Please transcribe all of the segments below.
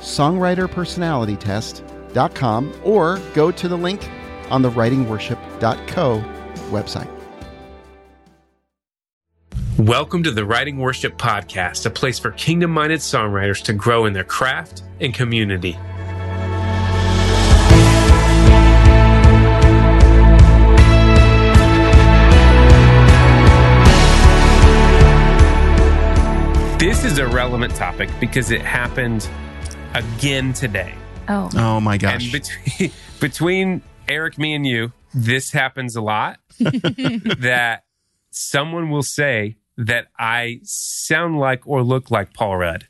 songwriterpersonalitytest.com or go to the link on the writingworship.co website. Welcome to the Writing Worship Podcast, a place for kingdom-minded songwriters to grow in their craft and community. This is a relevant topic because it happened again today. Oh my gosh. And between Eric, me, and you, this happens a lot, that someone will say that I sound like or look like Paul Rudd.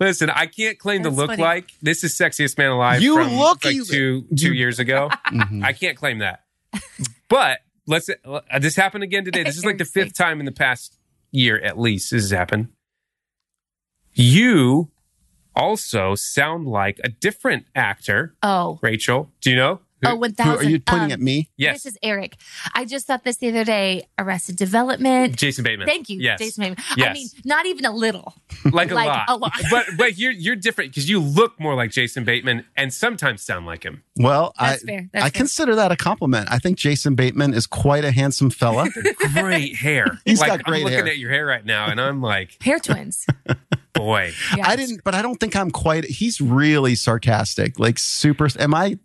Listen, I can't claim to look funny. Like, this is Sexiest Man Alive you from look like two years ago. Mm-hmm. I can't claim that. But this happened again today. This is like the fifth time in the past year at least this has happened. You also sound like a different actor. Oh. Rachel, do you know? Who, 1,000. Are you pointing at me? Yes. This is Eric. I just thought this the other day. Arrested Development. Jason Bateman. Thank you. Yes. Jason Bateman. Yes. I mean, not even a little. Like a lot. But you're different because you look more like Jason Bateman and sometimes sound like him. Well, That's fair. Consider that a compliment. I think Jason Bateman is quite a handsome fella. Great hair. He's got great hair. I'm looking at your hair right now and I'm like... Hair twins. Boy. Yes. I don't think I'm quite... He's really sarcastic. Like super... Am I...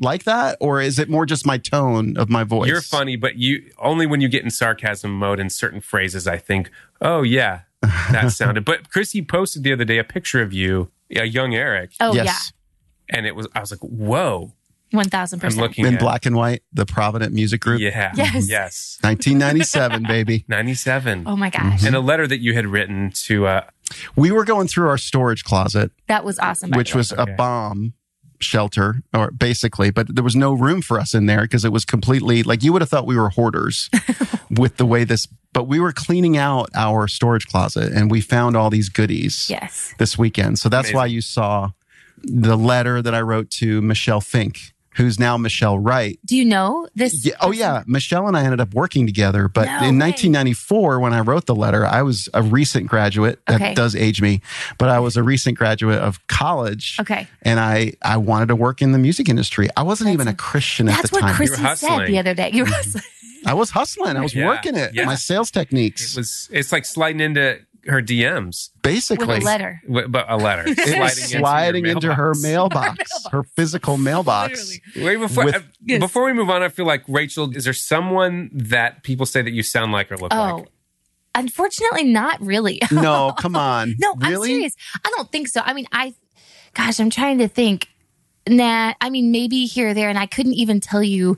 like that, or is it more just my tone of my voice? You're funny, but you only when you get in sarcasm mode in certain phrases. I think, oh yeah, that sounded. But Chrissy posted the other day a picture of you, a young Eric. Oh yes. Yeah, and I was like, whoa, 1,000%. Black and white, the Provident Music Group. Yeah, yes, 1997, baby, 97. Oh my gosh! Mm-hmm. And a letter that you had written to. We were going through our storage closet. That was awesome. Which was a bomb. Shelter, or basically, but there was no room for us in there because it was completely like you would have thought we were hoarders with the way this, but we were cleaning out our storage closet and we found all these goodies this weekend. So that's why you saw the letter that I wrote to Michelle Fink, who's now Michelle Wright. Do you know this? Yeah, oh yeah. Michelle and I ended up working together, but in 1994, when I wrote the letter, I was a recent graduate. That does age me, but I was a recent graduate of college. Okay. And I wanted to work in the music industry. I wasn't even a Christian at the time. That's what Chrissy said the other day. You were hustling. I was hustling. I was working it. Yeah. My sales techniques. It's like sliding into her DMs. Basically. With a letter. But a letter. Sliding into her mailbox. Her physical mailbox. Before we move on, I feel like, Rachel, is there someone that people say that you sound like or look like? Unfortunately, not really. No, come on. No, really? I'm serious. I don't think so. I mean, I'm trying to think. Nah, I mean, maybe here or there, and I couldn't even tell you.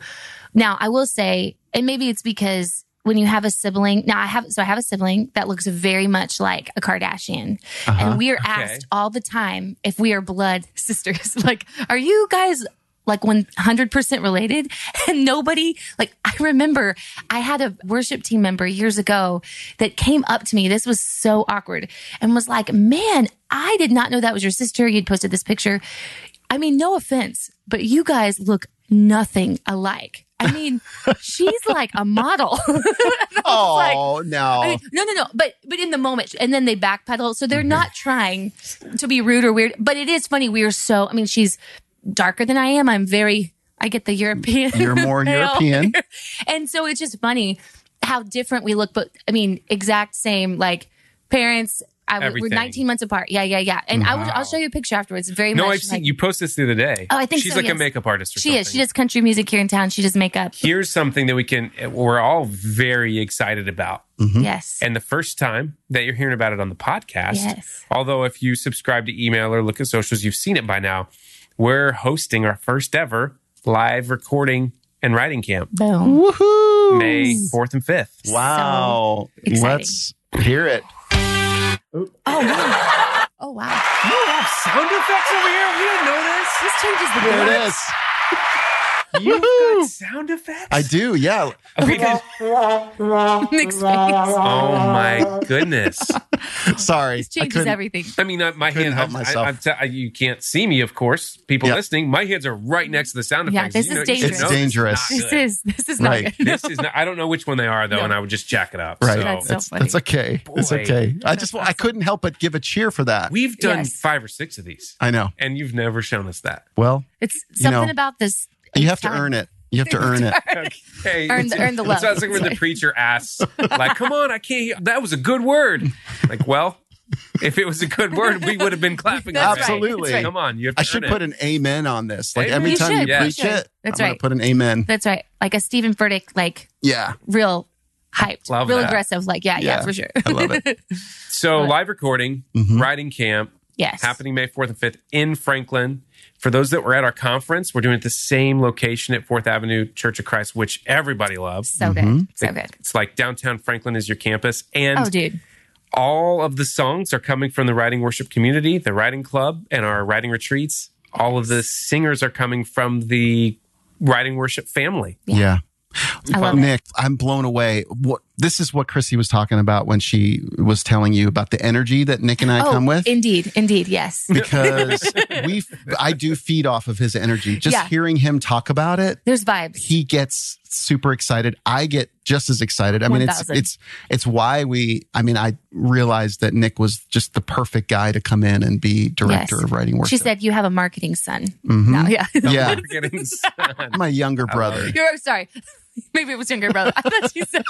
Now, I will say, and maybe it's because... When you have a sibling, I have a sibling that looks very much like a Kardashian. Uh-huh. And we are asked all the time if we are blood sisters. Like, are you guys like 100% related? And nobody, like, I remember I had a worship team member years ago that came up to me. This was so awkward and was like, man, I did not know that was your sister. You'd posted this picture. I mean, no offense, but you guys look nothing alike. I mean, she's like a model. No. But in the moment, and then they backpedal. So they're not trying to be rude or weird. But it is funny. We are so, I mean, she's darker than I am. I get the European. You're more European. And so it's just funny how different we look. But I mean, exact same, like parents. We're 19 months apart. Yeah. And wow. I'll show you a picture afterwards. I've seen you post this the other day. Oh, I think she's a makeup artist or something. She is. She does country music here in town. She does makeup. Here's something that we're all very excited about. Mm-hmm. Yes. And the first time that you're hearing about it on the podcast, although if you subscribe to email or look at socials, you've seen it by now. We're hosting our first ever live recording and writing camp. Boom. Woohoo! May 4th and 5th. Wow. So let's hear it. Oh, wow. effects over here. We didn't know this. This changes the game. There it is. You've got sound effects? I do, yeah. Nick's face. Oh my goodness. Sorry. This changes everything. I mean, my hands, help myself. You can't see me, of course. People listening, my hands are right next to the sound effects. Yeah, this is dangerous. It's dangerous. This is not good. This is not, I don't know which one they are, though, and I would just jack it up. Right. So. That's okay. Boy. It's okay. I couldn't help but give a cheer for that. We've done 5 or 6 of these. I know. And you've never shown us that. Well, it's something about this. You have to earn it. You have to earn it. Okay. Earn the love. So that's like when the preacher asks, like, come on, I can't hear. That was a good word. Like, well, if it was a good word, we would have been clapping. Absolutely. Right. Come on. You have to I should put an amen on this. Like every time you preach it, that's I'm going to put an amen. That's right. Like a Stephen Furtick, like real hyped, love real that. Aggressive. Like, yeah, for sure. I love it. So live recording, writing camp. Yes. Happening May 4th and 5th in Franklin. For those that were at our conference, we're doing it at the same location at Fourth Avenue Church of Christ, which everybody loves. So good. So good. It's like downtown Franklin is your campus. And all of the songs are coming from the Writing Worship community, the Writing Club, and our Writing Retreats. All of the singers are coming from the Writing Worship family. Yeah. Nick, I'm blown away. This is what Chrissy was talking about when she was telling you about the energy that Nick and I come with. Indeed, yes. Because I do feed off of his energy. Just hearing him talk about it. There's vibes. He gets super excited. I get just as excited. I mean, it's why I realized that Nick was just the perfect guy to come in and be director of Writing Worship. She said, you have a marketing son. Mm-hmm. No, marketing son. My younger brother. You're sorry. Maybe it was younger brother. I thought she said.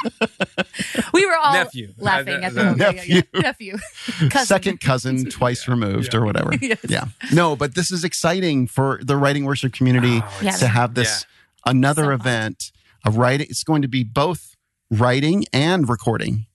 We were all laughing at the nephew. Cousin. Second cousin, twice removed or whatever. Yes. Yeah. No, but this is exciting for the Writing Worship community to have this another event. A writing. It's going to be both writing and recording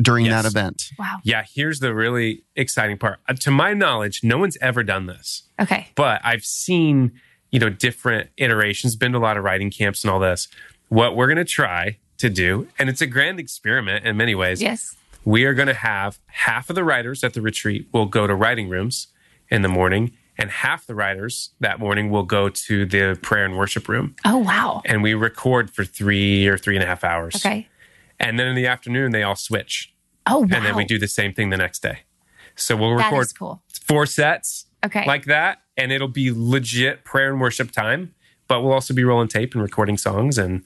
during that event. Wow. Yeah. Here's the really exciting part. To my knowledge, no one's ever done this. Okay. But I've seen, different iterations, been to a lot of writing camps and all this. What we're going to try to do, and it's a grand experiment in many ways. Yes. We are going to have half of the writers at the retreat will go to writing rooms in the morning, and half the writers that morning will go to the prayer and worship room. Oh, wow. And we record for 3 or 3.5 hours. Okay. And then in the afternoon, they all switch. Oh, wow. And then we do the same thing the next day. So we'll record 4 sets like that, and it'll be legit prayer and worship time. But we'll also be rolling tape and recording songs. And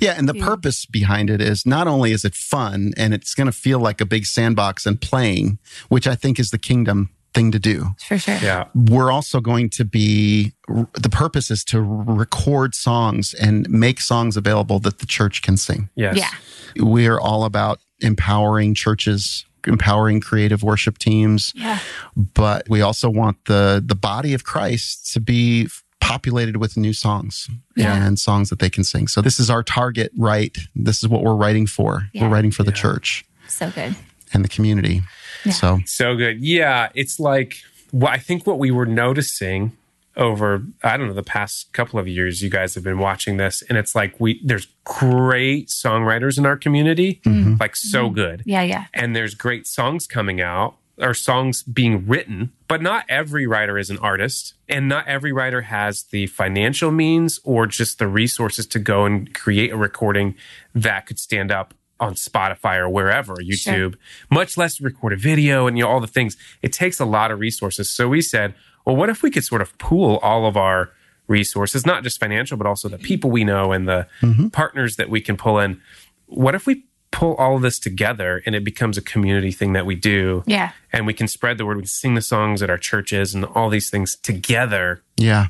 the purpose behind it is not only is it fun and it's going to feel like a big sandbox and playing, which I think is the kingdom thing to do. For sure. Yeah. We're also going to be, the purpose is to record songs and make songs available that the church can sing. Yes. Yeah. We are all about empowering churches, empowering creative worship teams. Yeah. But we also want the body of Christ to be populated with new songs and songs that they can sing. So this is our target, right? This is what we're writing for. Yeah. We're writing for the church. So good. And the community. Yeah. So good. Yeah. It's like, I think what we were noticing over, I don't know, the past couple of years, you guys have been watching this, and it's like, there's great songwriters in our community. Mm-hmm. Like so good. Yeah, yeah. And there's great songs coming out. Are songs being written, but not every writer is an artist, and not every writer has the financial means or just the resources to go and create a recording that could stand up on Spotify or wherever, YouTube, much less record a video and all the things. It takes a lot of resources. So we said, well, what if we could sort of pool all of our resources, not just financial, but also the people we know and the partners that we can pull in. What if we pull all of this together and it becomes a community thing that we do. Yeah. And we can spread the word. We can sing the songs at our churches and all these things together. Yeah.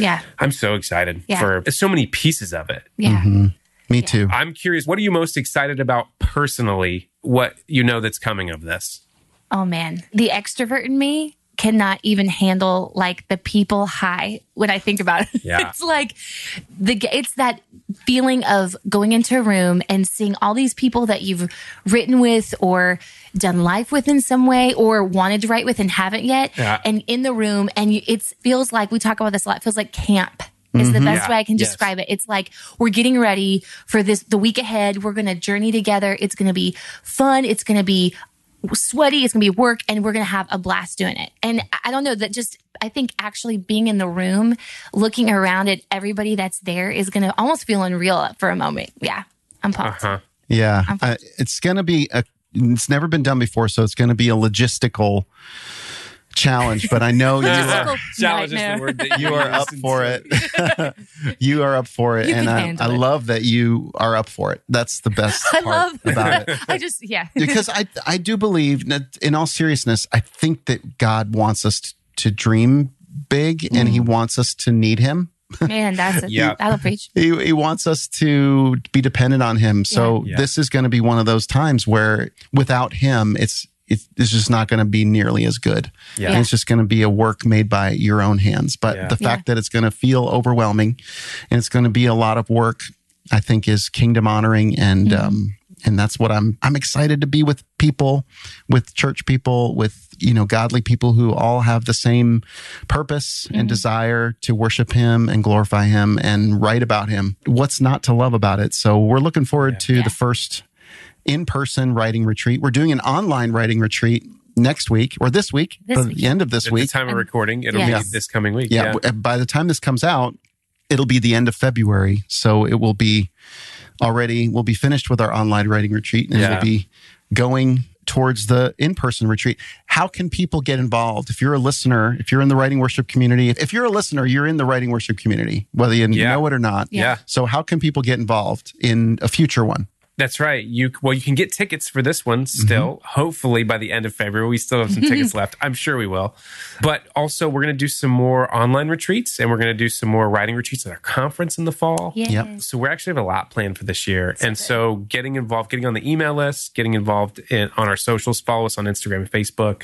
Yeah. I'm so excited for so many pieces of it. Yeah. Mm-hmm. Me too. I'm curious, what are you most excited about personally? What that's coming of this? Oh man, the extrovert in me cannot even handle like the people high when I think about it. Yeah. It's like it's that feeling of going into a room and seeing all these people that you've written with or done life with in some way or wanted to write with and haven't yet. Yeah. And in the room and it feels like, we talk about this a lot, it feels like camp. Is the best way I can describe it. It's like we're getting ready for the week ahead. We're going to journey together. It's going to be fun. It's going to be sweaty. It's going to be work, and we're going to have a blast doing it. And I don't know, that just, I think actually being in the room, looking around at everybody that's there is going to almost feel unreal for a moment. Yeah. I'm pumped. Uh-huh. Yeah. I'm pumped. It's going to be it's never been done before. So it's going to be a logistical challenge, but I know you are. Challenge is the word that you are up for it. You are up for it, and I love that you are up for it. That's the best part about it. Because I do believe that, in all seriousness, I think that God wants us to dream big, and He wants us to need Him. Man, that's that'll preach. He wants us to be dependent on Him. So this is going to be one of those times where without Him, it's just not going to be nearly as good. Yeah. And it's just going to be a work made by your own hands. But the fact that it's going to feel overwhelming and it's going to be a lot of work, I think, is kingdom honoring. And and that's what I'm excited to be with people, with church people, with, godly people who all have the same purpose and desire to worship Him and glorify Him and write about Him. What's not to love about it? So we're looking forward to the first in-person writing retreat. We're doing an online writing retreat next week, or this week, the end of this week. At the time of recording, it'll be this coming week. Yeah, yeah, by the time this comes out, it'll be the end of February. So it will be we'll be finished with our online writing retreat, and we'll be going towards the in-person retreat. How can people get involved? If you're a listener, if you're in the Writing Worship community, if you're a listener, you're in the Writing Worship community, whether you know it or not. Yeah. So how can people get involved in a future one? That's right. You can get tickets for this one still, hopefully by the end of February. We still have some tickets left. I'm sure we will. But also, we're going to do some more online retreats, and we're going to do some more writing retreats at our conference in the fall. Yes. Yep. So we actually have a lot planned for this year. That's and good. So getting involved, getting on the email list, getting involved on our socials, follow us on Instagram and Facebook.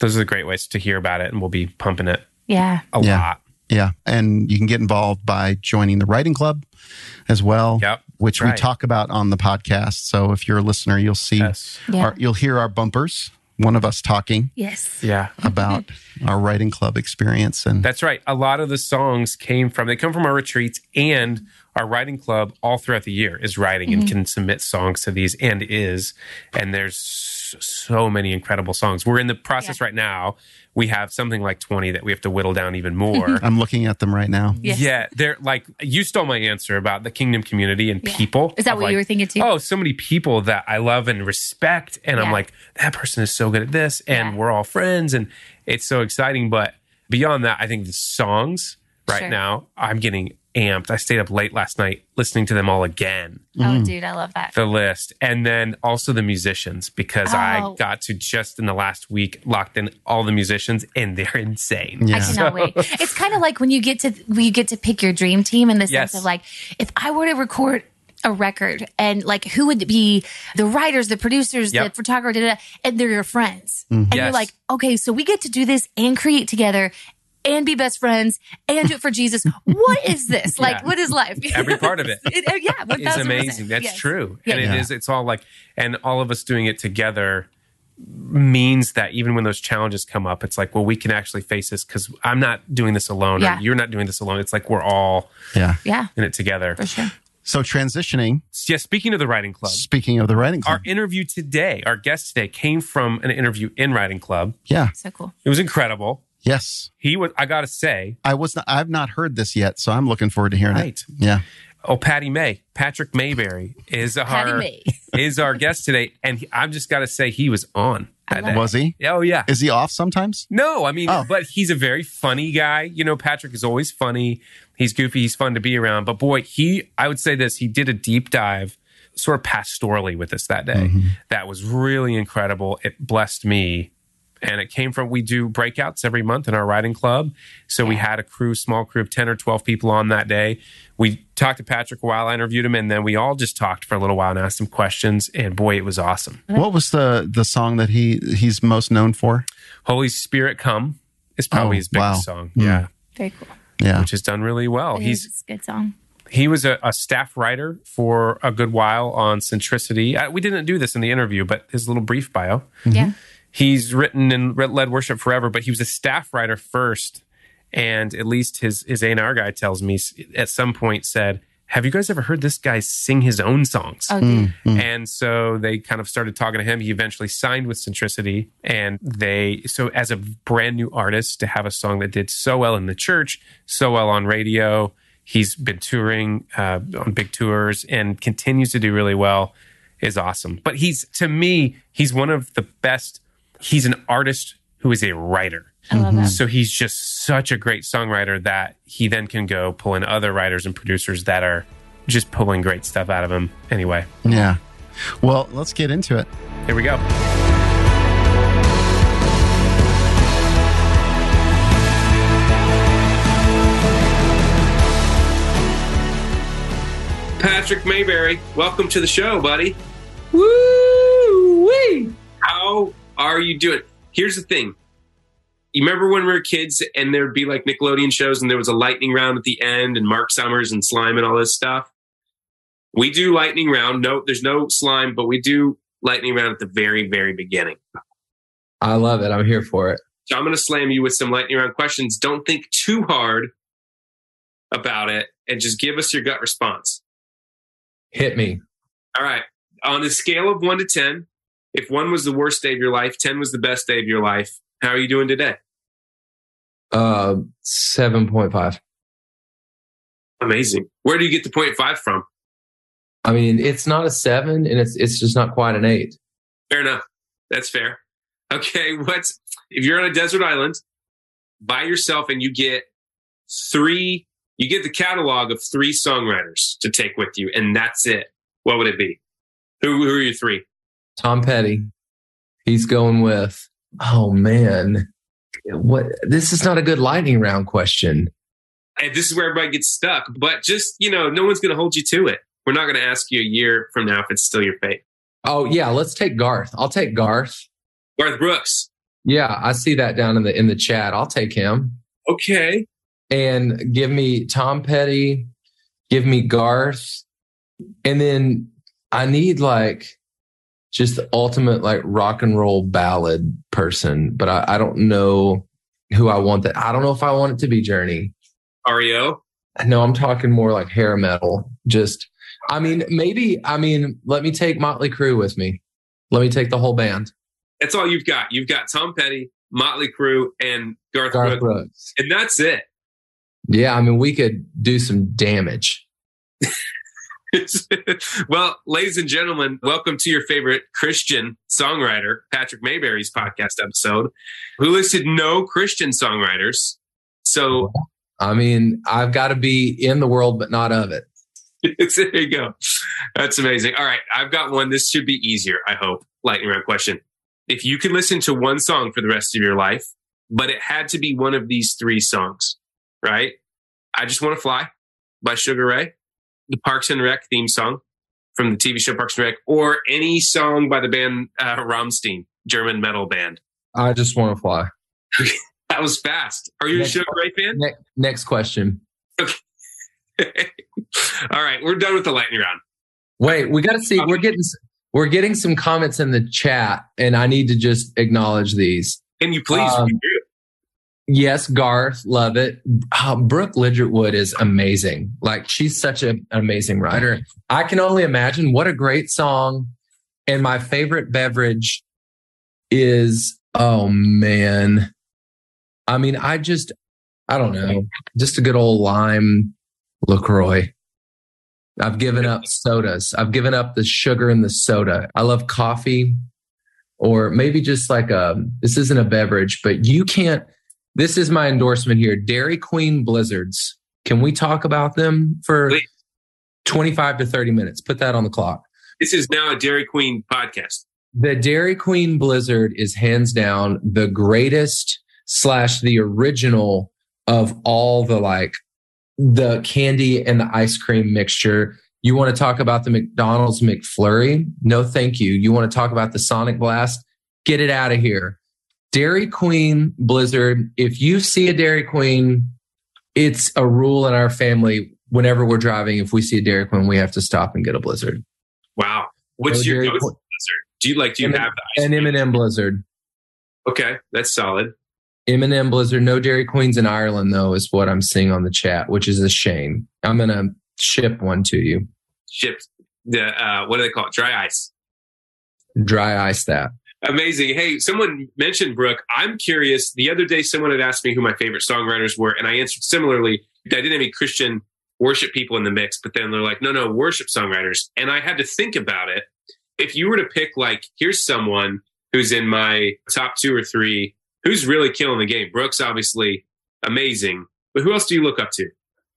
Those are the great ways to hear about it, and we'll be pumping it a lot. Yeah. And you can get involved by joining the writing club as well, which we talk about on the podcast. So if you're a listener, you'll see, you'll hear our bumpers, one of us talking about our writing club experience. And that's right. A lot of the songs come from our retreats, and our writing club all throughout the year is writing and can submit songs to these and there's so many incredible songs. We're in the process right now. We have something like 20 that we have to whittle down even more. I'm looking at them right now. Yes. Yeah. They're like, you stole my answer about the kingdom community and people. Is that what you were thinking too? Oh, so many people that I love and respect. And I'm like, that person is so good at this. And we're all friends. And it's so exciting. But beyond that, I think the songs now, I'm getting amped. I stayed up late last night listening to them all again. Oh, dude, I love that. The list. And then also the musicians, because I got to just in the last week locked in all the musicians, and they're insane. Yeah. I cannot wait. It's kind of like when you get to pick your dream team, in the sense of like, if I were to record a record, and like, who would be the writers, the producers, the photographer, and they're your friends. Mm-hmm. And you're like, okay, so we get to do this and create together, and be best friends, and do it for Jesus. What is this? Like, what is life? Every part of it. It's amazing. That's true. Yeah. And it's all like, and all of us doing it together means that even when those challenges come up, it's like, well, we can actually face this because I'm not doing this alone, or you're not doing this alone. It's like, we're all in it together. For sure. So transitioning. Yeah, speaking of the Writing Club. Our interview today, our guest today, came from an interview in Writing Club. Yeah. So cool. It was incredible. Yes. He was, I got to say. I've not heard this yet, so I'm looking forward to hearing it. Yeah. Oh, Patrick Mayberry is our guest today. And I've just got to say, he was on. Was he? Oh, yeah. Is he off sometimes? No, I mean, but he's a very funny guy. Patrick is always funny. He's goofy. He's fun to be around. But boy, I would say this, he did a deep dive sort of pastorally with us that day. Mm-hmm. That was really incredible. It blessed me. And it came from, we do breakouts every month in our writing club. So we had a small crew of 10 or 12 people on that day. We talked to Patrick a while, I interviewed him, and then we all just talked for a little while and asked him questions. And boy, it was awesome. What was the song that he's most known for? Holy Spirit Come is probably his biggest song. Mm. Yeah. Very cool. Yeah. Which has done really well. It's a good song. He was a staff writer for a good while on Centricity. We didn't do this in the interview, but his little brief bio. Mm-hmm. Yeah. He's written and led worship forever, but he was a staff writer first. And at least his A&R guy tells me at some point said, have you guys ever heard this guy sing his own songs? Oh, and so they kind of started talking to him. He eventually signed with Centricity. And they, so as a brand new artist, to have a song that did so well in the church, so well on radio, he's been touring on big tours and continues to do really well, is awesome. But he's, to me, he's one of the best. He's an artist who is a writer. I love that. So he's just such a great songwriter that he then can go pull in other writers and producers that are just pulling great stuff out of him anyway. Yeah. Well, let's get into it. Here we go. Patrick Mayberry, welcome to the show, buddy. Woo-wee! How are you doing? Here's the thing. You remember when we were kids and there'd be like Nickelodeon shows and there was a lightning round at the end and Mark Summers and slime and all this stuff? We do lightning round. No, there's no slime, but we do lightning round at the very, very beginning. I love it. I'm here for it. So I'm going to slam you with some lightning round questions. Don't think too hard about it and just give us your gut response. Hit me. All right. On a scale of 1 to 10, if 1 was the worst day of your life, 10 was the best day of your life, how are you doing today? 7.5. Amazing. Where do you get the 0.5 from? I mean, it's not a 7 and it's just not quite an 8. Fair enough. That's fair. Okay. If you're on a desert island by yourself and you get the catalog of 3 songwriters to take with you and that's it, what would it be? Who are your 3? Tom Petty. He's going with... Oh, man. What? This is not a good lightning round question. And this is where everybody gets stuck. But just, no one's going to hold you to it. We're not going to ask you a year from now if it's still your fate. Oh, yeah. Let's take Garth. I'll take Garth. Garth Brooks. Yeah, I see that down in the chat. I'll take him. Okay. And give me Tom Petty. Give me Garth. And then I need just the ultimate rock and roll ballad person. But I don't know who I want that. I don't know if I want it to be Journey. REO? No, I'm talking more hair metal. Let me take Motley Crue with me. Let me take the whole band. That's all you've got. You've got Tom Petty, Motley Crue, and Garth Brooks. And that's it. Yeah, we could do some damage. Well, ladies and gentlemen, welcome to your favorite Christian songwriter, Patrick Mayberry's podcast episode, who listed no Christian songwriters. So, I've got to be in the world, but not of it. There you go. That's amazing. All right. I've got one. This should be easier, I hope. Lightning round question. If you could listen to one song for the rest of your life, but it had to be one of these 3 songs, right? I Just Want to Fly by Sugar Ray, the Parks and Rec theme song from the TV show Parks and Rec, or any song by the band Rammstein, German metal band. I Just Want to Fly. That was fast. Are you a Sugar Ray fan? Next question. Okay. All right, we're done with the lightning round. Wait, we got to see. We're getting some comments in the chat, and I need to just acknowledge these. Can you please? Yes, Garth, love it. Brooke Ligertwood is amazing. She's such an amazing writer. I can only imagine what a great song. And my favorite beverage is, oh man. I don't know. Just a good old lime LaCroix. I've given up sodas. I've given up the sugar and the soda. I love coffee, or maybe just this isn't a beverage, but this is my endorsement here. Dairy Queen blizzards. Can we talk about them for 25 to 30 minutes? Put that on the clock. This is now a Dairy Queen podcast. The Dairy Queen blizzard is hands down the greatest / the original of all the the candy and the ice cream mixture. You want to talk about the McDonald's McFlurry? No, thank you. You want to talk about the Sonic Blast? Get it out of here. Dairy Queen blizzard. If you see a Dairy Queen, it's a rule in our family. Whenever we're driving, if we see a Dairy Queen, we have to stop and get a blizzard. Wow. What's your go-to blizzard? Do you have the ice cream? An M&M blizzard. Okay. That's solid. M&M blizzard. No Dairy Queens in Ireland, though, is what I'm seeing on the chat, which is a shame. I'm going to ship one to you. Shipped the what do they call it? Dry ice. Dry ice that. Amazing. Hey, someone mentioned Brooke. I'm curious. The other day, someone had asked me who my favorite songwriters were, and I answered similarly. I didn't have any Christian worship people in the mix, but then they're like, no, worship songwriters. And I had to think about it. If you were to pick, like, here's someone who's in my top two or three, who's really killing the game? Brooke's obviously amazing. But who else do you look up to?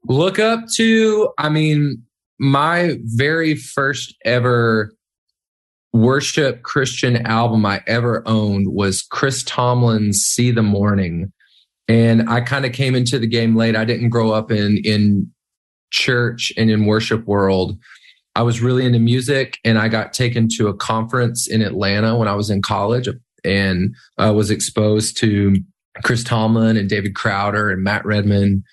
Look up to, I mean, my very first ever worship Christian album I ever owned was Chris Tomlin's See the Morning. And I kind of came into the game late. I didn't grow up in church and in worship world. I was really into music, and I got taken to a conference in Atlanta when I was in college, and I was exposed to Chris Tomlin and David Crowder and Matt Redman.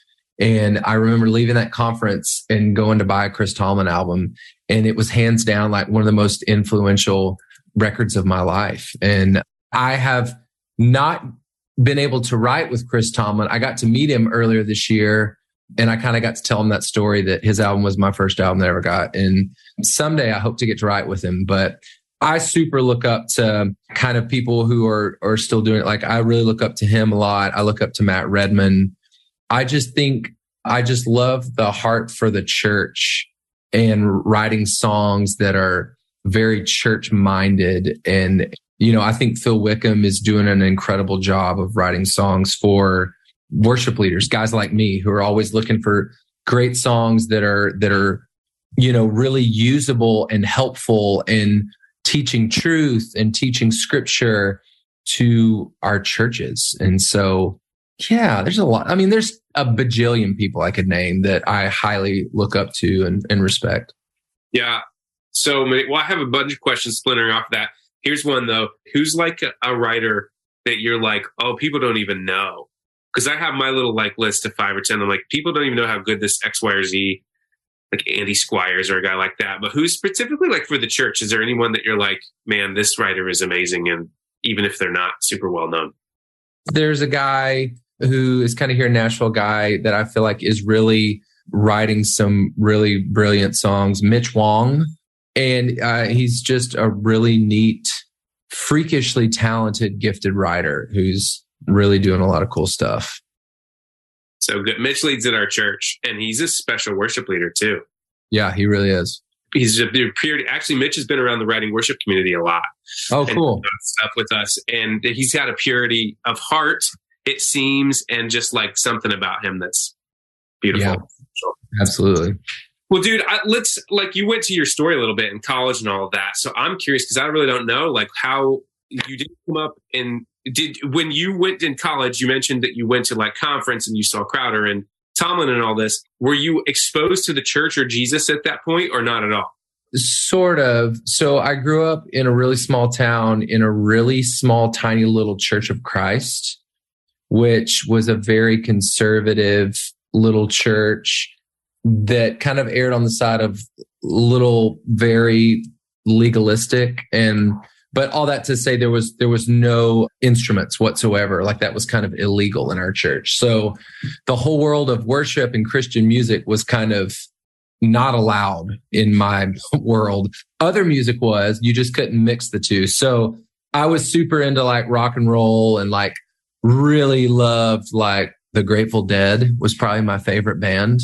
And I remember leaving that conference and going to buy a Chris Tomlin album. And it was hands down like one of the most influential records of my life. And I have not been able to write with Chris Tomlin. I got to meet him earlier this year, and I kind of got to tell him that story that his album was my first album that I ever got. And someday I hope to get to write with him. But I super look up to kind of people who are still doing it. Like, I really look up to him a lot. I look up to Matt Redman. I just think, I just love the heart for the church and writing songs that are very church-minded. And, you know, I think Phil Wickham is doing an incredible job of writing songs for worship leaders, guys like me who are always looking for great songs that are, you know, really usable and helpful and teaching truth and teaching scripture to our churches. And so, yeah, there's a lot. I mean, there's a bajillion people I could name that I highly look up to and respect. Yeah. So many. Well, I have a bunch of questions splintering off that. Here's one, though. Who's like a writer that you're like, oh, people don't even know? Because I have my little like list of 5 or 10. I'm like, people don't even know how good this X, Y, or Z, like Andy Squires or a guy like that. But who's specifically like for the church? Is there anyone that you're like, man, this writer is amazing, and even if they're not super well known? There's a guy who is kind of here in Nashville, guy that I feel like is really writing some really brilliant songs, Mitch Wong. And he's just a really neat, freakishly talented, gifted writer who's really doing a lot of cool stuff. So good. Mitch leads at our church, and he's a special worship leader too. Yeah, he really is. He's a period. Actually, Mitch has been around the writing worship community a lot. Oh, cool. Stuff with us. And he's got a purity of heart, it seems, and just like something about him that's beautiful. Yeah, sure. Absolutely. Well, dude, let's, like, you went to your story a little bit in college and all of that. So I'm curious, because I really don't know, like, how you did come up and when you went in college, you mentioned that you went to like conference and you saw Crowder and Tomlin and all this. Were you exposed to the church or Jesus at that point, or not at all? Sort of. So I grew up in a really small town in a really small, tiny little Church of Christ, which was a very conservative little church that kind of aired on the side of little, very legalistic. And but all that to say, there was no instruments whatsoever. Like, that was kind of illegal in our church. So the whole world of worship and Christian music was kind of not allowed in my world. Other music was, you just couldn't mix the two. So I was super into like rock and roll, and like really loved like the Grateful Dead was probably my favorite band,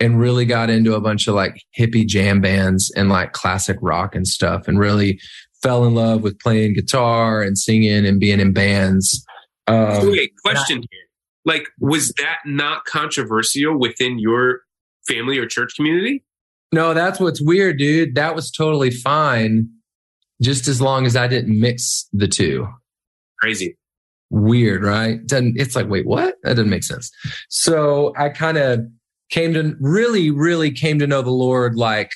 and really got into a bunch of like hippie jam bands and like classic rock and stuff, and really fell in love with playing guitar and singing and being in bands. Wait, question here. Like, was that not controversial within your family or church community? No, that's what's weird, dude. That was totally fine, just as long as I didn't mix the two. Crazy. Weird, right? It's like, wait, what? That doesn't make sense. So I kind of came to really, really came to know the Lord, like,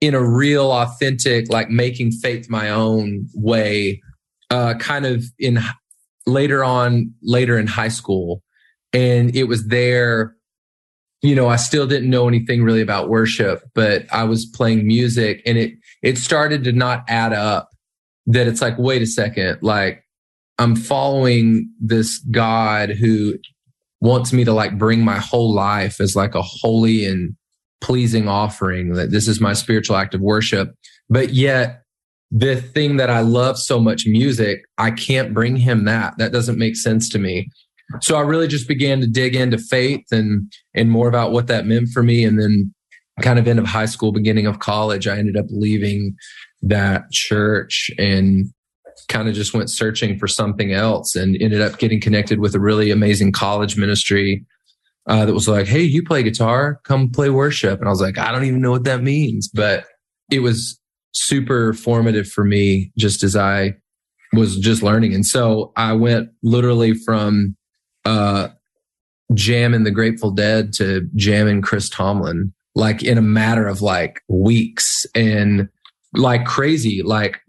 in a real, authentic, like making faith my own way, kind of in later in high school. And it was there, you know, I still didn't know anything really about worship, but I was playing music, and it started to not add up, that it's like, wait a second, like, I'm following this God who wants me to like bring my whole life as like a holy and pleasing offering, that this is my spiritual act of worship. But yet the thing that I love so much, music, I can't bring him that. That doesn't make sense to me. So I really just began to dig into faith and more about what that meant for me. And then kind of end of high school, beginning of college, I ended up leaving that church and kind of just went searching for something else, and ended up getting connected with a really amazing college ministry that was like, hey, you play guitar, come play worship. And I was like, I don't even know what that means. But it was super formative for me, just as I was just learning. And so I went literally from jamming the Grateful Dead to jamming Chris Tomlin, like in a matter of like weeks, and like crazy. Like,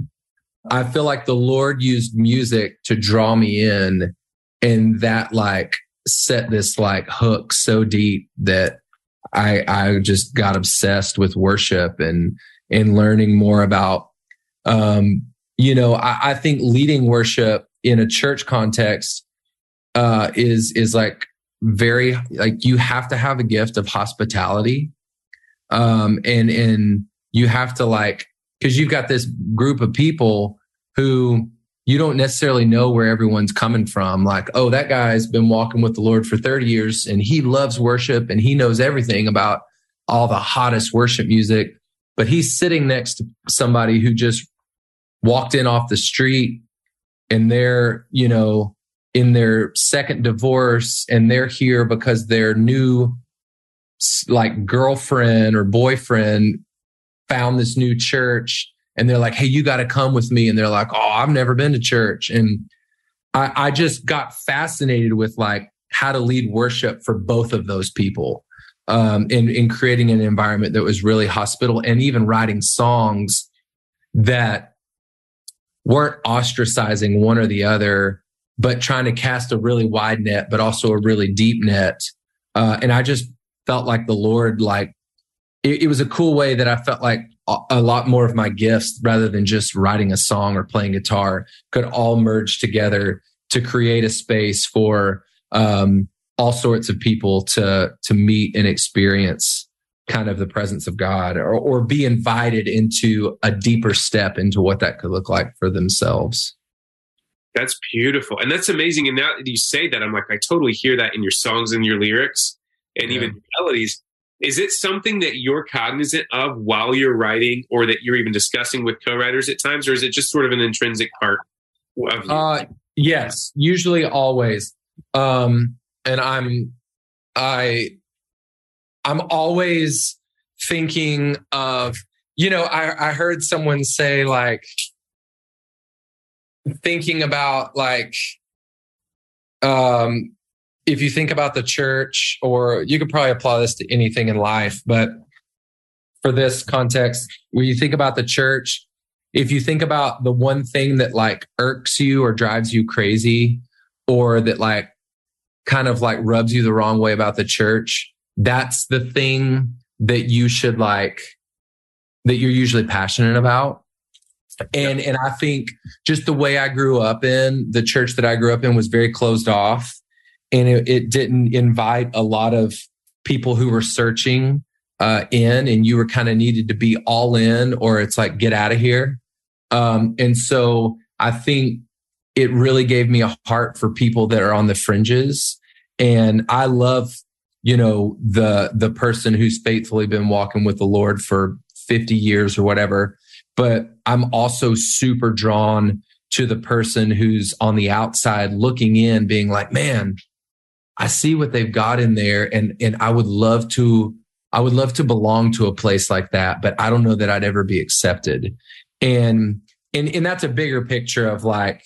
I feel like the Lord used music to draw me in, and that like set this like hook so deep that I just got obsessed with worship and learning more about, I think leading worship in a church context is like very, like, you have to have a gift of hospitality. And you have to, like, because you've got this group of people who you don't necessarily know where everyone's coming from. Like, oh, that guy's been walking with the Lord for 30 years and he loves worship and he knows everything about all the hottest worship music, but he's sitting next to somebody who just walked in off the street and they're, you know, in their second divorce, and they're here because their new, like, girlfriend or boyfriend found this new church, and they're like, hey, you got to come with me. And they're like, oh, I've never been to church. And I just got fascinated with like how to lead worship for both of those people, in creating an environment that was really hospitable, and even writing songs that weren't ostracizing one or the other, but trying to cast a really wide net, but also a really deep net. And I just felt like the Lord, like, it was a cool way that I felt like a lot more of my gifts, rather than just writing a song or playing guitar, could all merge together to create a space for all sorts of people to meet and experience kind of the presence of God, or be invited into a deeper step into what that could look like for themselves. That's beautiful. And that's amazing. And now that you say that, I'm like, I totally hear that in your songs and your lyrics and even melodies. Is it something that you're cognizant of while you're writing, or that you're even discussing with co-writers at times? Or is it just sort of an intrinsic part of you? Yes, usually always. And I'm always thinking of, you know, I heard someone say, like, thinking about, like, if you think about the church, or you could probably apply this to anything in life, but for this context, when you think about the church, if you think about the one thing that like irks you or drives you crazy, or that like kind of like rubs you the wrong way about the church, that's the thing that you should like, that you're usually passionate about. And I think just the way I grew up in, the church that I grew up in was very closed off, and it didn't invite a lot of people who were searching in, and you were kind of needed to be all in, or it's like, get out of here. And so I think it really gave me a heart for people that are on the fringes. And I love, you know, the person who's faithfully been walking with the Lord for 50 years or whatever. But I'm also super drawn to the person who's on the outside looking in, being like, man, I see what they've got in there. And I would love to belong to a place like that, but I don't know that I'd ever be accepted. And that's a bigger picture of like,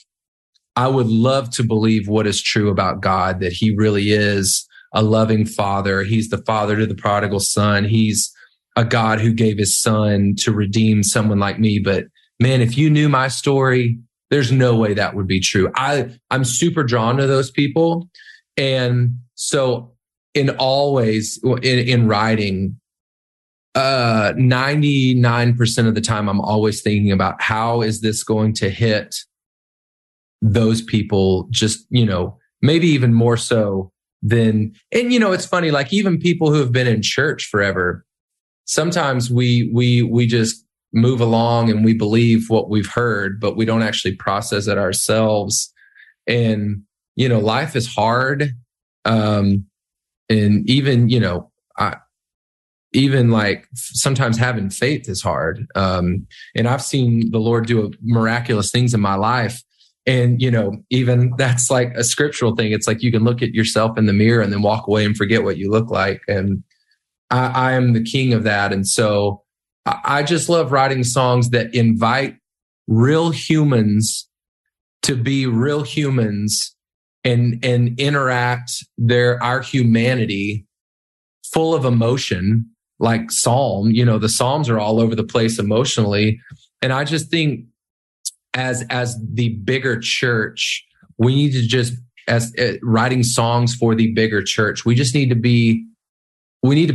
I would love to believe what is true about God, that he really is a loving father. He's the father to the prodigal son. He's a God who gave his son to redeem someone like me. But man, if you knew my story, there's no way that would be true. I'm super drawn to those people. And so in always in writing, 99% of the time, I'm always thinking about, how is this going to hit those people? Just, you know, maybe even more so than, and you know, it's funny, like even people who have been in church forever, sometimes we just move along and we believe what we've heard, but we don't actually process it ourselves. And, you know, life is hard. And even, you know, even like sometimes having faith is hard. And I've seen the Lord do miraculous things in my life. And, you know, even that's like a scriptural thing. It's like you can look at yourself in the mirror and then walk away and forget what you look like. And I am the king of that. And so I just love writing songs that invite real humans to be real humans and interact our humanity full of emotion, like Psalm. You know, the Psalms are all over the place emotionally. And I just think as the bigger church, we need to just, as writing songs for the bigger church, we just need to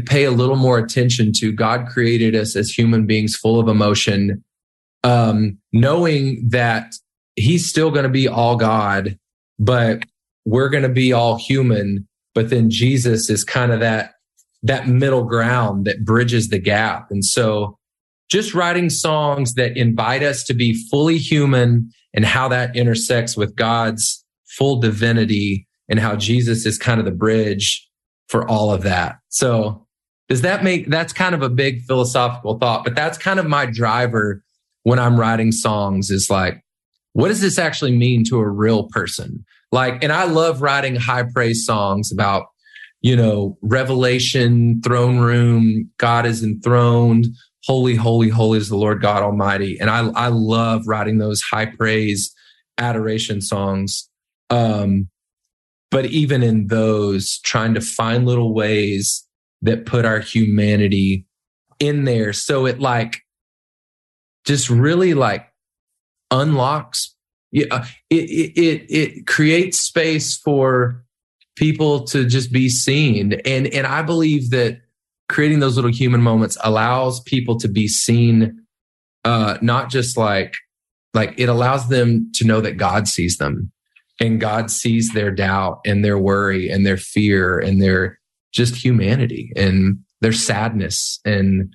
pay a little more attention to God created us as human beings full of emotion, knowing that he's still going to be all God, but we're going to be all human. But then Jesus is kind of that middle ground that bridges the gap. And so just writing songs that invite us to be fully human and how that intersects with God's full divinity and how Jesus is kind of the bridge for all of that. So that's kind of a big philosophical thought, but that's kind of my driver when I'm writing songs is like, what does this actually mean to a real person? Like, and I love writing high praise songs about, you know, revelation, throne room, God is enthroned, holy, holy, holy is the Lord God Almighty. And I love writing those high praise adoration songs. But even in those, trying to find little ways that put our humanity in there. So it like just really like unlocks, it creates space for people to just be seen. And I believe that creating those little human moments allows people to be seen, not just like it allows them to know that God sees them. And God sees their doubt and their worry and their fear and their just humanity and their sadness and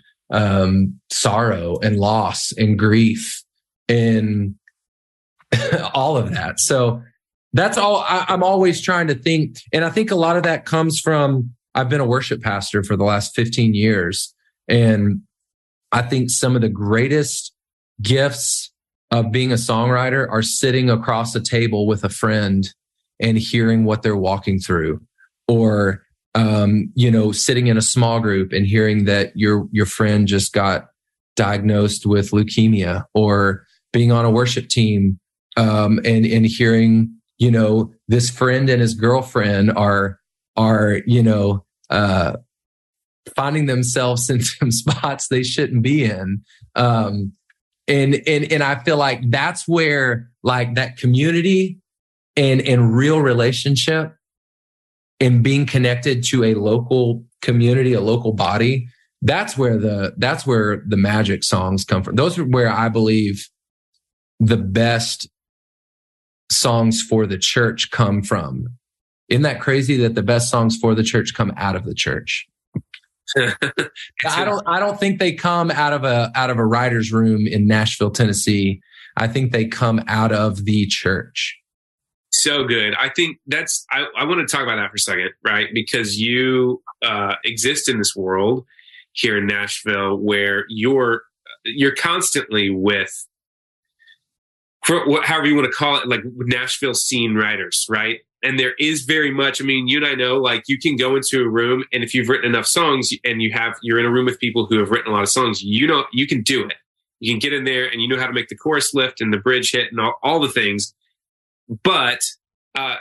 sorrow and loss and grief and all of that. So that's all I'm always trying to think. And I think a lot of that comes from, I've been a worship pastor for the last 15 years. And I think some of the greatest gifts of being a songwriter are sitting across a table with a friend and hearing what they're walking through, or you know, sitting in a small group and hearing that your friend just got diagnosed with leukemia, or being on a worship team and hearing, you know, this friend and his girlfriend are you know finding themselves in some spots they shouldn't be in. And I feel like that's where like that community and real relationship and being connected to a local community, a local body, that's where the magic songs come from. Those are where I believe the best songs for the church come from. Isn't that crazy that the best songs for the church come out of the church? I don't think they come out of a writer's room in Nashville, Tennessee. I think they come out of the church. So good. I think that's, I want to talk about that for a second, right? Because you exist in this world here in Nashville where you're constantly with, however you want to call it, like Nashville scene writers, right? And there is very much, I mean, you and I know, like you can go into a room and if you've written enough songs and you're in a room with people who have written a lot of songs, you can do it. You can get in there and you know how to make the chorus lift and the bridge hit and all the things. But there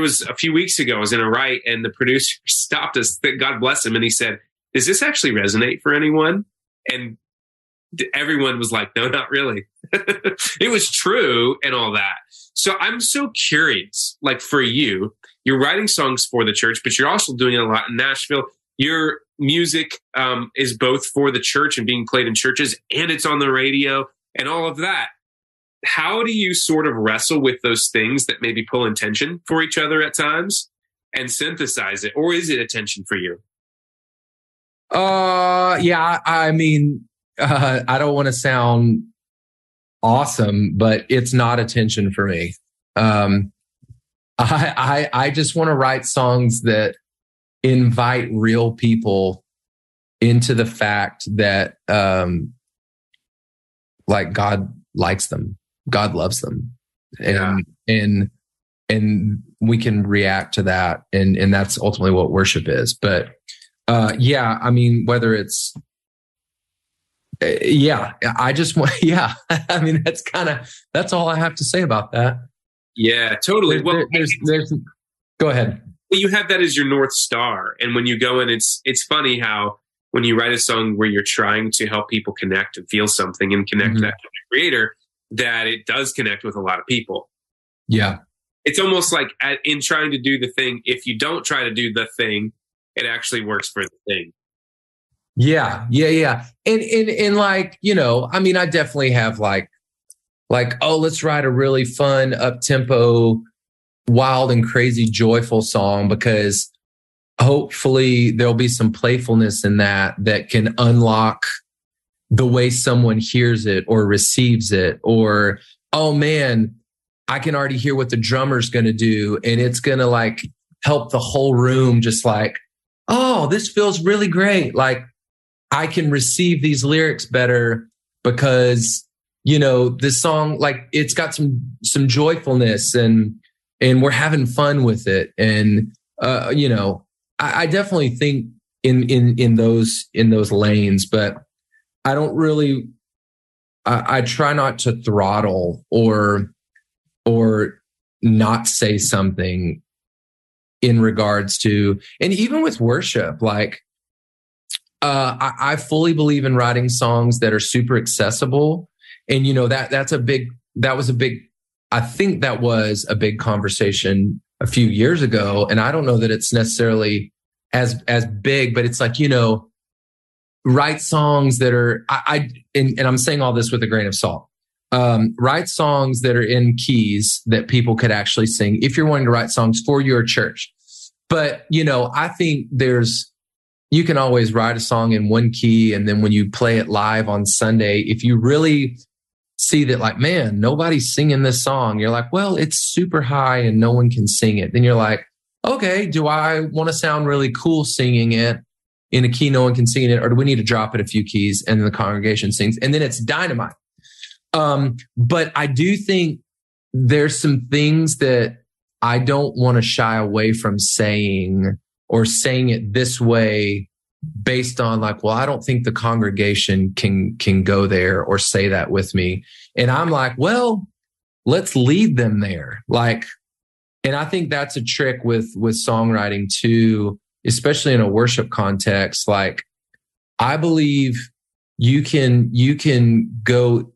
was a few weeks ago, I was in a write and the producer stopped us, God bless him. And he said, does this actually resonate for anyone? And everyone was like, no, not really. It was true and all that. So I'm so curious, like for you, you're writing songs for the church, but you're also doing it a lot in Nashville. Your music is both for the church and being played in churches, and it's on the radio and all of that. How do you sort of wrestle with those things that maybe pull in tension for each other at times and synthesize it? Or is it a tension for you? Yeah, I mean, I don't want to sound awesome, but it's not attention for me. I just want to write songs that invite real people into the fact that, like, God likes them, God loves them, and we can react to that, and that's ultimately what worship is. But yeah, I mean, whether it's I mean, that's all I have to say about that. Yeah, totally. Well, go ahead. Well, you have that as your North Star, and when you go in, it's funny how when you write a song where you're trying to help people connect and feel something and connect that to the creator, that it does connect with a lot of people. Yeah. It's almost like in trying to do the thing, if you don't try to do the thing, it actually works for the thing. Yeah. Yeah. Yeah. And like, you know, I mean, I definitely have like, oh, let's write a really fun, up-tempo, wild and crazy, joyful song because hopefully there'll be some playfulness in that can unlock the way someone hears it or receives it, or, oh man, I can already hear what the drummer's going to do. And it's going to like help the whole room. Just like, oh, this feels really great. Like I can receive these lyrics better because, you know, this song, like it's got some joyfulness and we're having fun with it. And, you know, I definitely think in those lanes, but I don't really. I try not to throttle or not say something in regards to, and even with worship, like I fully believe in writing songs that are super accessible, and you know that was a big conversation a few years ago. And I don't know that it's necessarily as big, but it's like, you know, write songs that are, and I'm saying all this with a grain of salt, write songs that are in keys that people could actually sing if you're wanting to write songs for your church. But, you know, I think you can always write a song in one key. And then when you play it live on Sunday, if you really see that, like, man, nobody's singing this song. You're like, well, it's super high and no one can sing it. Then you're like, okay, do I want to sound really cool singing it in a key no one can sing it, or do we need to drop it a few keys and then the congregation sings, and then it's dynamite? But I do think there's some things that I don't want to shy away from saying, or saying it this way based on like, well, I don't think the congregation can go there or say that with me. And I'm like, well, let's lead them there. Like, and I think that's a trick with songwriting too, especially in a worship context. Like, I believe you can go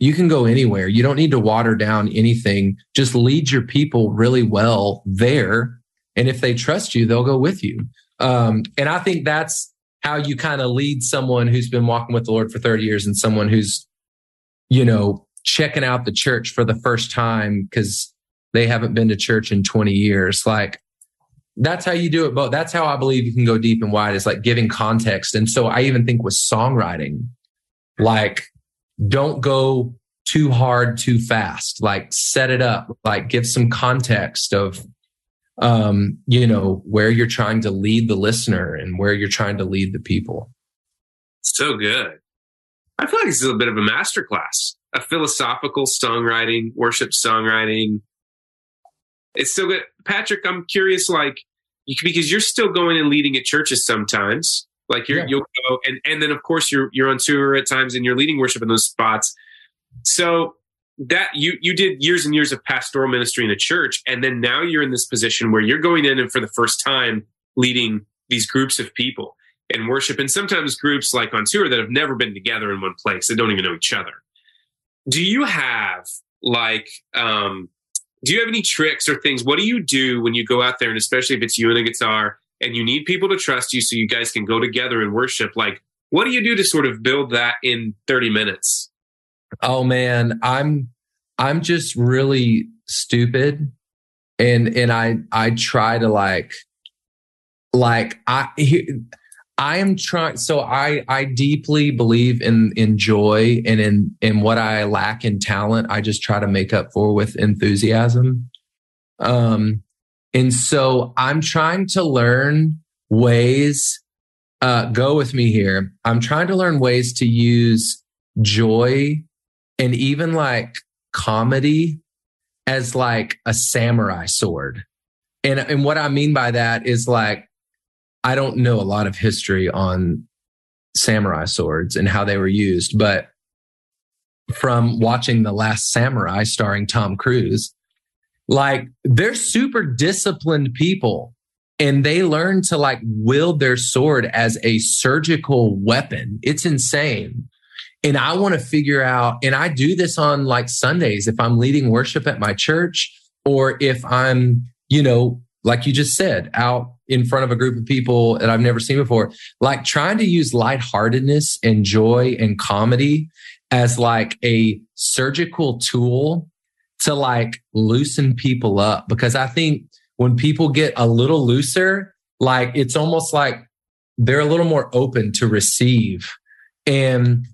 anywhere. You don't need to water down anything. Just lead your people really well there. And if they trust you, they'll go with you. And I think that's how you kind of lead someone who's been walking with the Lord for 30 years and someone who's, you know, checking out the church for the first time because they haven't been to church in 20 years. Like, that's how you do it. But that's how I believe you can go deep and wide, is like giving context. And so I even think with songwriting, like, don't go too hard, too fast, like set it up, like give some context of, you know, where you're trying to lead the listener and where you're trying to lead the people. So good. I feel like this is a bit of a masterclass, a philosophical songwriting, worship songwriting. It's so good. Patrick, I'm curious, like, because you're still going and leading at churches sometimes, like you'll go. And then of course you're on tour at times and you're leading worship in those spots. So that you did years and years of pastoral ministry in a church, and then now you're in this position where you're going in and for the first time leading these groups of people in worship, and sometimes groups like on tour that have never been together in one place, that don't even know each other. Do you have do you have any tricks or things? What do you do when you go out there, and especially if it's you and a guitar and you need people to trust you so you guys can go together and worship? Like, what do you do to sort of build that in 30 minutes? Oh man, I'm just really stupid, and I try to like I am trying. So I deeply believe in joy and in what I lack in talent. I just try to make up for with enthusiasm. And so I'm trying to learn ways, go with me here. I'm trying to learn ways to use joy and even like comedy as like a samurai sword. And what I mean by that is like, I don't know a lot of history on samurai swords and how they were used, but from watching The Last Samurai starring Tom Cruise, like they're super disciplined people and they learn to like wield their sword as a surgical weapon. It's insane. And I want to figure out, and I do this on like Sundays, if I'm leading worship at my church, or if I'm, you know, like you just said, out in front of a group of people that I've never seen before, like trying to use lightheartedness and joy and comedy as like a surgical tool to like loosen people up. Because I think when people get a little looser, like it's almost like they're a little more open to receive. And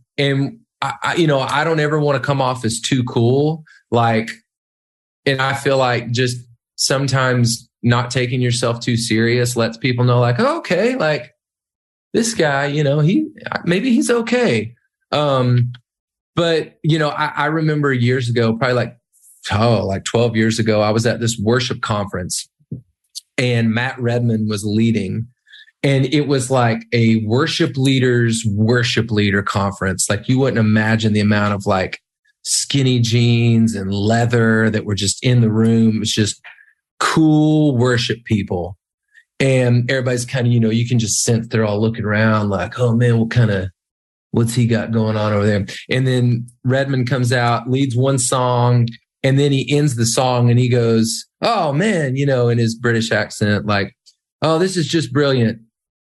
I, you know, I don't ever want to come off as too cool. Like, and I feel like just sometimes not taking yourself too serious lets people know like, oh, okay, like this guy, you know, maybe he's okay. But you know, I remember years ago, probably like 12 years ago, I was at this worship conference and Matt Redman was leading, and it was like a worship leaders, worship leader conference. Like you wouldn't imagine the amount of like skinny jeans and leather that were just in the room. It's just cool worship people. And everybody's kind of, you know, you can just sense they're all looking around like, oh man, what's he got going on over there? And then Redman comes out, leads one song, and then he ends the song and he goes, oh man, you know, in his British accent, like, oh, this is just brilliant.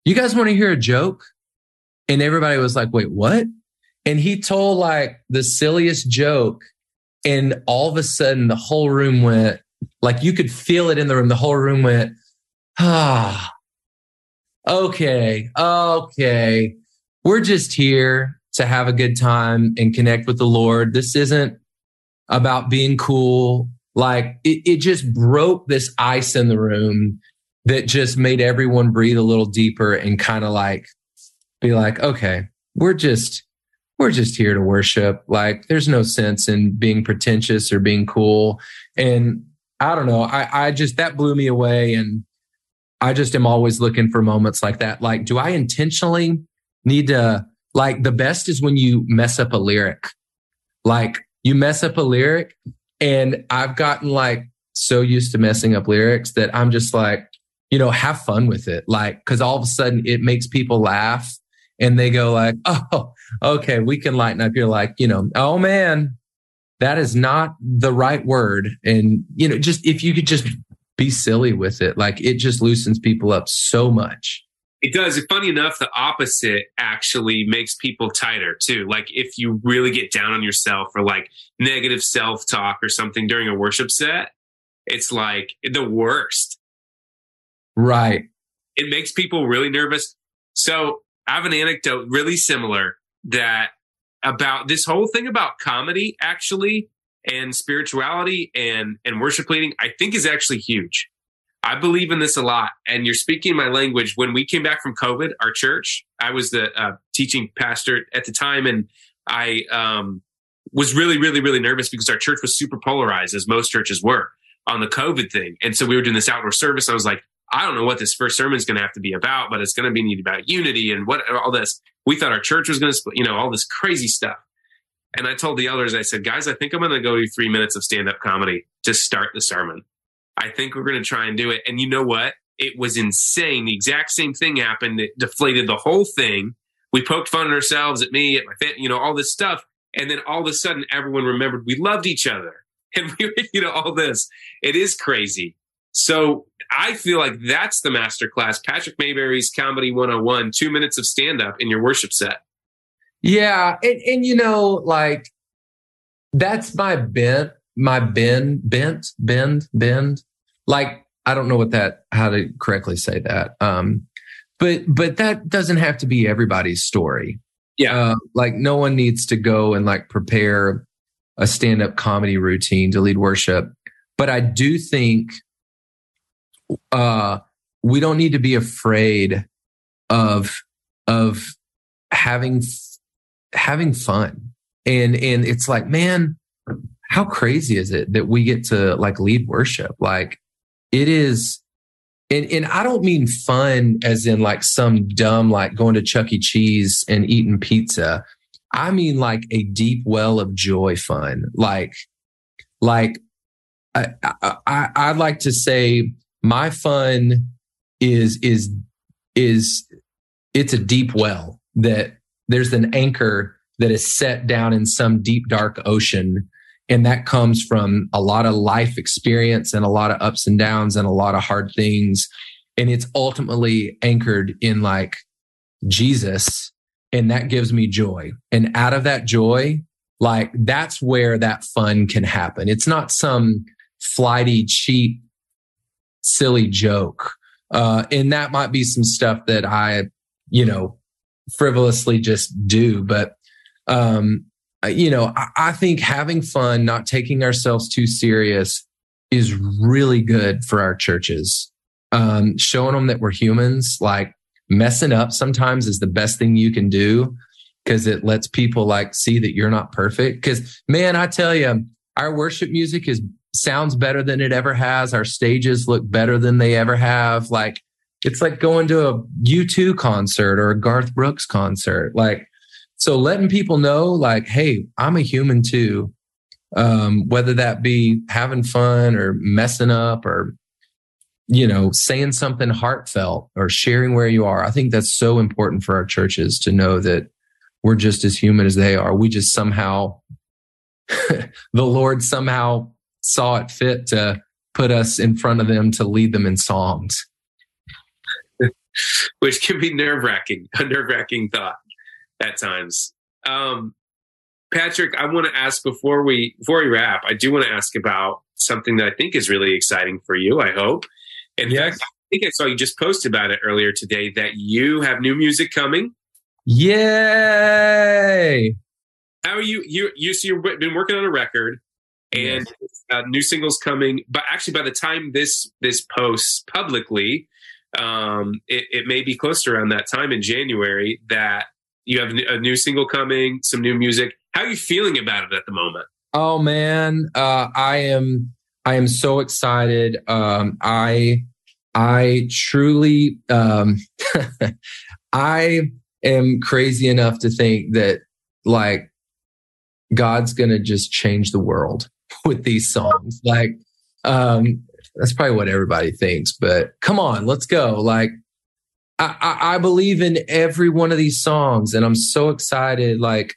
You guys want to hear a joke? And everybody was like, wait, what? And he told like the silliest joke. And all of a sudden the whole room went, like you could feel it in the room. The whole room went, ah, okay. We're just here to have a good time and connect with the Lord. This isn't about being cool. Like it just broke this ice in the room that just made everyone breathe a little deeper and kind of like be like, okay, we're just here to worship. Like there's no sense in being pretentious or being cool. And I don't know. I just, that blew me away. And I just am always looking for moments like that. Like, do I intentionally need to, like, the best is when you mess up a lyric, and I've gotten like so used to messing up lyrics that I'm just like, you know, have fun with it. Like, cause all of a sudden it makes people laugh and they go like, oh, okay, we can lighten up. You're like, you know, oh man, that is not the right word. And, you know, just if you could just be silly with it, like it just loosens people up so much. It does. Funny enough, the opposite actually makes people tighter too. Like if you really get down on yourself or like negative self-talk or something during a worship set, it's like the worst. Right. It makes people really nervous. So I have an anecdote really similar that about this whole thing about comedy actually and spirituality and worship leading, I think is actually huge. I believe in this a lot. And you're speaking my language. When we came back from COVID, our church, I was the teaching pastor at the time. And I was really, really, really nervous because our church was super polarized, as most churches were, on the COVID thing. And so we were doing this outdoor service. I was like, I don't know what this first sermon is going to have to be about, but it's going to be about unity and what all this. We thought our church was going to split, you know, all this crazy stuff. And I told the elders, I said, guys, I think I'm going to go do 3 minutes of stand-up comedy to start the sermon. I think we're going to try and do it. And you know what? It was insane. The exact same thing happened. It deflated the whole thing. We poked fun at ourselves, at me, at my family, you know, all this stuff. And then all of a sudden, everyone remembered we loved each other. And we were, you know, all this. It is crazy. So I feel like that's the masterclass. Patrick Mayberry's Comedy 101, 2 minutes of stand-up in your worship set. Yeah. And you know, like, that's my bent. Like, I don't know how to correctly say that. But that doesn't have to be everybody's story. Yeah. Like no one needs to go and like prepare a stand-up comedy routine to lead worship. But I do think we don't need to be afraid of having fun. And it's like, man, how crazy is it that we get to like lead worship? Like it is. And I don't mean fun as in like some dumb, like going to Chuck E. Cheese and eating pizza. I mean like a deep well of joy fun. I'd like to say my fun is it's a deep well that there's an anchor that is set down in some deep, dark ocean. And that comes from a lot of life experience and a lot of ups and downs and a lot of hard things. And it's ultimately anchored in like Jesus. And that gives me joy. And out of that joy, like that's where that fun can happen. It's not some flighty, cheap, silly joke. And that might be some stuff that I, frivolously just do. But, I think having fun, not taking ourselves too serious is really good for our churches. Showing them that we're humans, like messing up sometimes is the best thing you can do because it lets people like see that you're not perfect. Because man, I tell you, our worship music sounds better than it ever has. Our stages look better than they ever have. Like it's like going to a U2 concert or a Garth Brooks concert. Like, so letting people know like, hey, I'm a human too. Whether that be having fun or messing up or, saying something heartfelt or sharing where you are. I think that's so important for our churches to know that we're just as human as they are. We just somehow, the Lord somehow saw it fit to put us in front of them to lead them in songs. Which can be a nerve-wracking thought at times. Patrick, I want to ask before we wrap, I do want to ask about something that I think is really exciting for you, I hope. In fact, I think I saw you just post about it earlier today that you have new music coming. Yay! How are you? So you've been working on a record and new singles coming, but actually by the time this posts publicly, it may be close to around that time in January that you have a new single coming, some new music. How are you feeling about it at the moment? Oh man, I am so excited. I truly, I am crazy enough to think that like God's gonna just change the world with these songs. Like, that's probably what everybody thinks. But come on, let's go. Like, I believe in every one of these songs and I'm so excited. Like,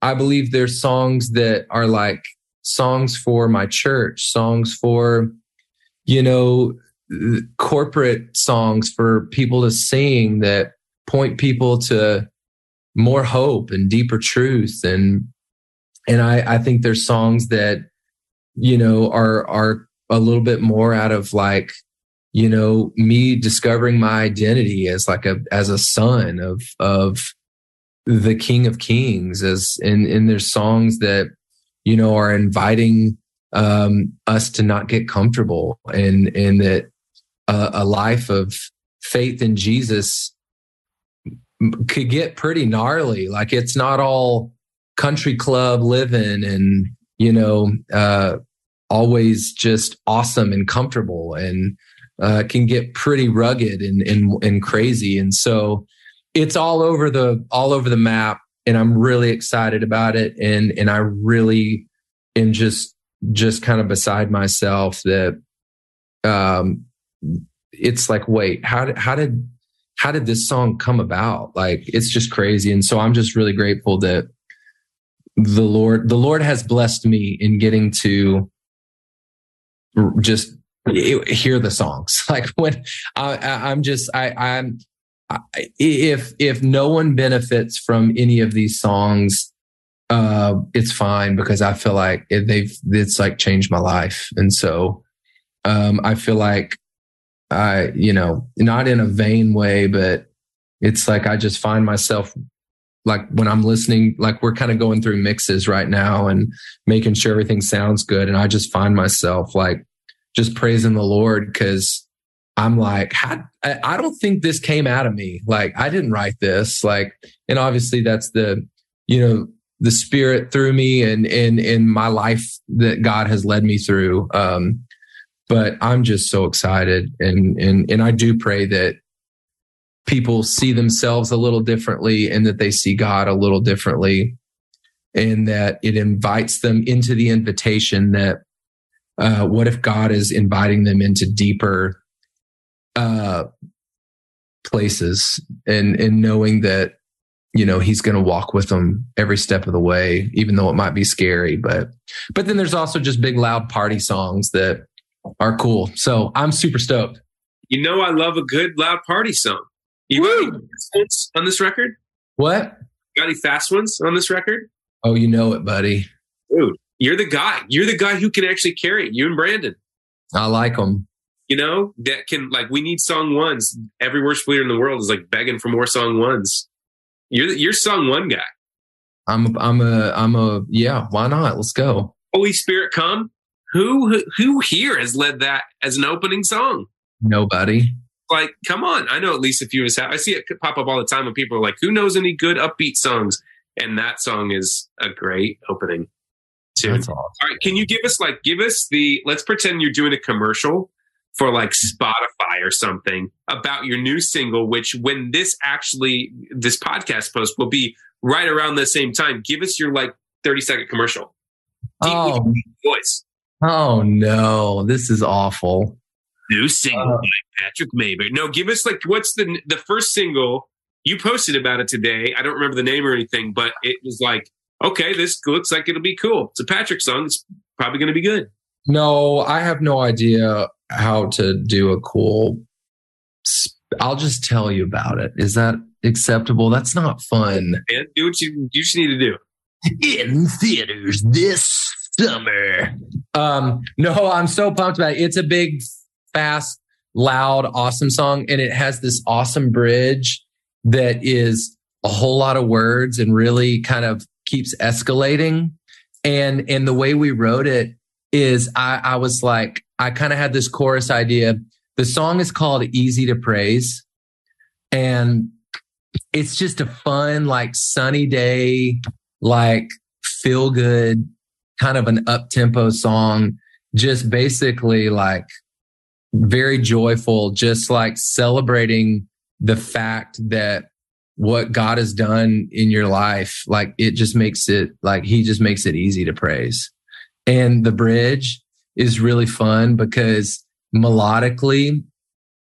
I believe there's songs that are like songs for my church, songs for, corporate songs for people to sing that point people to more hope and deeper truth. And I think there's songs that, are a little bit more out of like, me discovering my identity as like as a son of the King of Kings, and there's songs that, are inviting us to not get comfortable and that a life of faith in Jesus could get pretty gnarly. Like it's not all country club living and, always just awesome and comfortable and, can get pretty rugged and crazy, and so it's all over the map. And I'm really excited about it, and I really am just kind of beside myself that it's like, wait, how did this song come about? Like it's just crazy, and so I'm just really grateful that the Lord has blessed me in getting to just hear the songs. Like when if no one benefits from any of these songs, it's fine because I feel like it's like changed my life. And so, I feel like I, you know, not in a vain way, but it's like I just find myself, like when I'm listening, like we're kind of going through mixes right now and making sure everything sounds good. And I just find myself like just praising the Lord, because I'm like, I don't think this came out of me. Like, I didn't write this. Like, and obviously that's the, you know, the Spirit through me and in my life that God has led me through. But I'm just so excited. And I do pray that people see themselves a little differently and that they see God a little differently, and that it invites them into the invitation that what if God is inviting them into deeper places, and knowing that, you know, He's going to walk with them every step of the way, even though it might be scary. But then there's also just big, loud party songs that are cool. So I'm super stoked. You know, I love a good, loud party song. You got any fast ones on this record? What? You got any fast ones on this record? Oh, you know it, buddy. Dude, you're the guy. You're the guy who can actually carry it. You and Brandon. I like them. You know, that can, like, we need song ones. Every worship leader in the world is like begging for more song ones. You're song one guy. I'm a yeah. Why not? Let's go. Holy Spirit Come. Who here has led that as an opening song? Nobody. Like, come on. I know at least a few of us have. I see it pop up all the time when people are like, who knows any good upbeat songs? And that song is a great opening too. That's awesome. All right. Can you give us the, let's pretend you're doing a commercial for like Spotify or something about your new single, which when this podcast post will be right around the same time. Give us your like 30-second commercial. Deep voice. Oh no, this is awful. New single by Patrick Mayberry. No, give us like, what's the first single you posted about it today? I don't remember the name or anything, but it was like, okay, this looks like it'll be cool. It's a Patrick song. It's probably going to be good. No, I have no idea how to do a cool. I'll just tell you about it. Is that acceptable? That's not fun. And do what you just need to do. In theaters this summer. No, I'm so pumped about it. It's a big, fast, loud, awesome song. And it has this awesome bridge that is a whole lot of words and really kind of keeps escalating. And the way we wrote it is I was like, I kind of had this chorus idea. The song is called Easy to Praise. And it's just a fun, like sunny day, like feel good, kind of an up-tempo song. Just basically like, very joyful, just like celebrating the fact that what God has done in your life, like it just makes it like He just makes it easy to praise. And the bridge is really fun because melodically,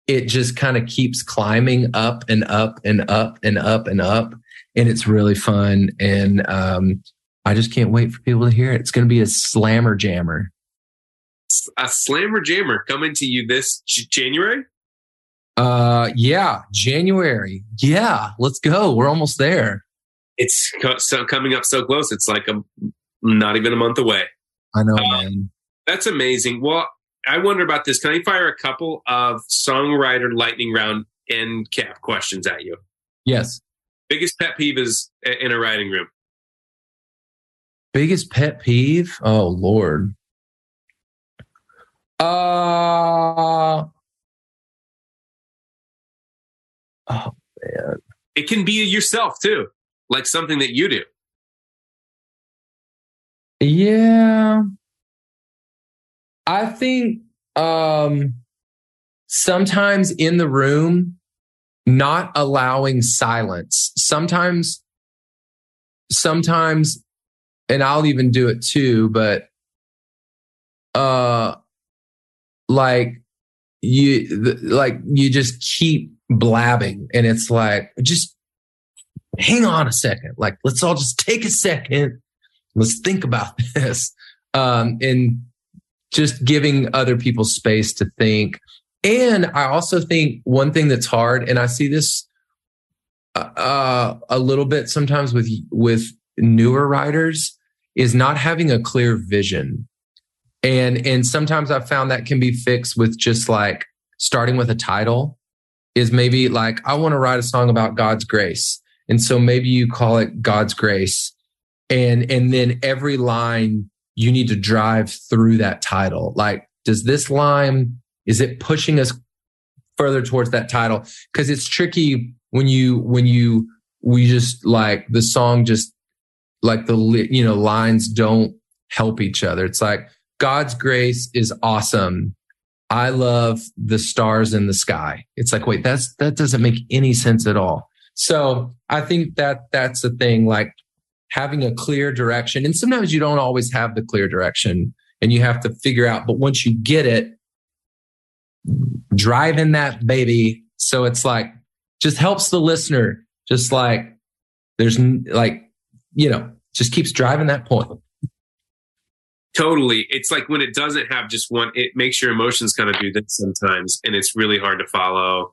it just kind of keeps climbing up and up and up and up and up. And it's really fun. And I just can't wait for people to hear it. It's going to be a slammer jammer. A slammer jammer coming to you this January? Yeah, January. Yeah, let's go. We're almost there. It's so coming up so close. It's like not even a month away. I know, man. That's amazing. Well, I wonder about this. Can I fire a couple of songwriter lightning round end cap questions at you? Yes. Biggest pet peeve is in a writing room? Biggest pet peeve? Oh, Lord. Oh man. It can be yourself too. Like something that you do. Yeah. I think sometimes in the room, not allowing silence. Sometimes, and I'll even do it too, but like you just keep blabbing, and it's like, just hang on a second. Like, let's all just take a second. Let's think about this. And just giving other people space to think. And I also think one thing that's hard, and I see this a little bit sometimes with newer writers, is not having a clear vision. And sometimes I've found that can be fixed with just like starting with a title is maybe like, I want to write a song about God's grace. And so maybe you call it God's Grace. And then every line you need to drive through that title. Like, does this line, is it pushing us further towards that title? Because it's tricky when we just like the song, just like the, you know, lines don't help each other. It's like, God's grace is awesome. I love the stars in the sky. It's like, wait, that doesn't make any sense at all. So I think that's the thing, like having a clear direction. And sometimes you don't always have the clear direction and you have to figure out, but once you get it, drive in that baby. So it's like, just helps the listener. Just like, there's like, you know, just keeps driving that point. Totally. It's like when it doesn't have just one, it makes your emotions kind of do that sometimes. And it's really hard to follow.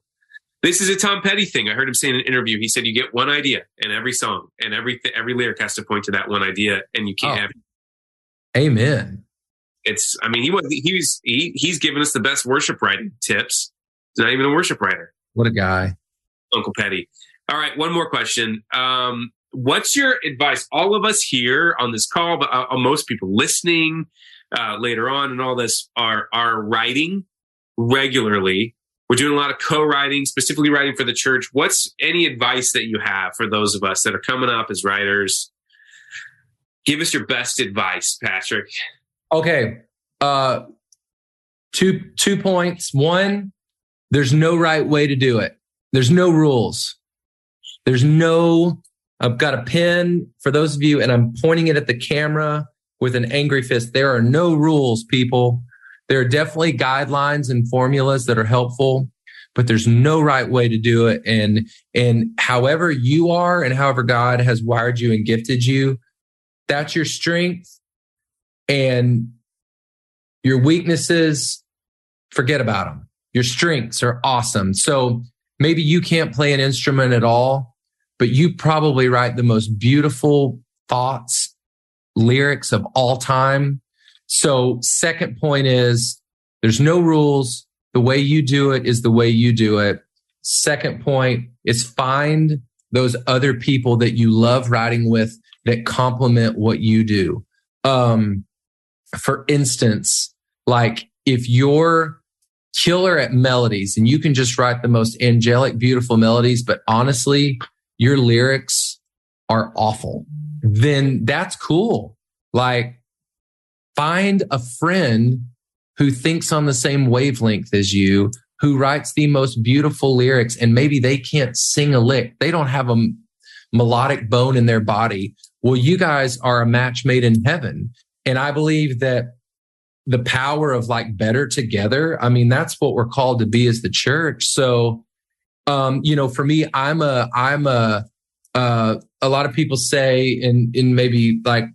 This is a Tom Petty thing. I heard him say in an interview, he said, you get one idea in every song and every lyric has to point to that one idea and you can't have it. Amen. It's, I mean, he's given us the best worship writing tips. He's not even a worship writer. What a guy. Uncle Petty. All right. One more question. What's your advice? All of us here on this call, but most people listening later on and all this are writing regularly. We're doing a lot of co-writing, specifically writing for the church. What's any advice that you have for those of us that are coming up as writers? Give us your best advice, Patrick. Okay. Two points. One, there's no right way to do it. There's no rules. I've got a pen for those of you, and I'm pointing it at the camera with an angry fist. There are no rules, people. There are definitely guidelines and formulas that are helpful, but there's no right way to do it. And however you are and however God has wired you and gifted you, that's your strength, and your weaknesses, forget about them. Your strengths are awesome. So maybe you can't play an instrument at all, but you probably write the most beautiful thoughts, lyrics of all time. So second point is there's no rules. The way you do it is the way you do it. Second point is find those other people that you love writing with that complement what you do. For instance, like if you're killer at melodies and you can just write the most angelic, beautiful melodies, but honestly, your lyrics are awful, then that's cool. Like find a friend who thinks on the same wavelength as you, who writes the most beautiful lyrics, and maybe they can't sing a lick. They don't have a melodic bone in their body. Well, you guys are a match made in heaven. And I believe that the power of like better together, I mean, that's what we're called to be as the church. So you know, for me, a lot of people say, and maybe like,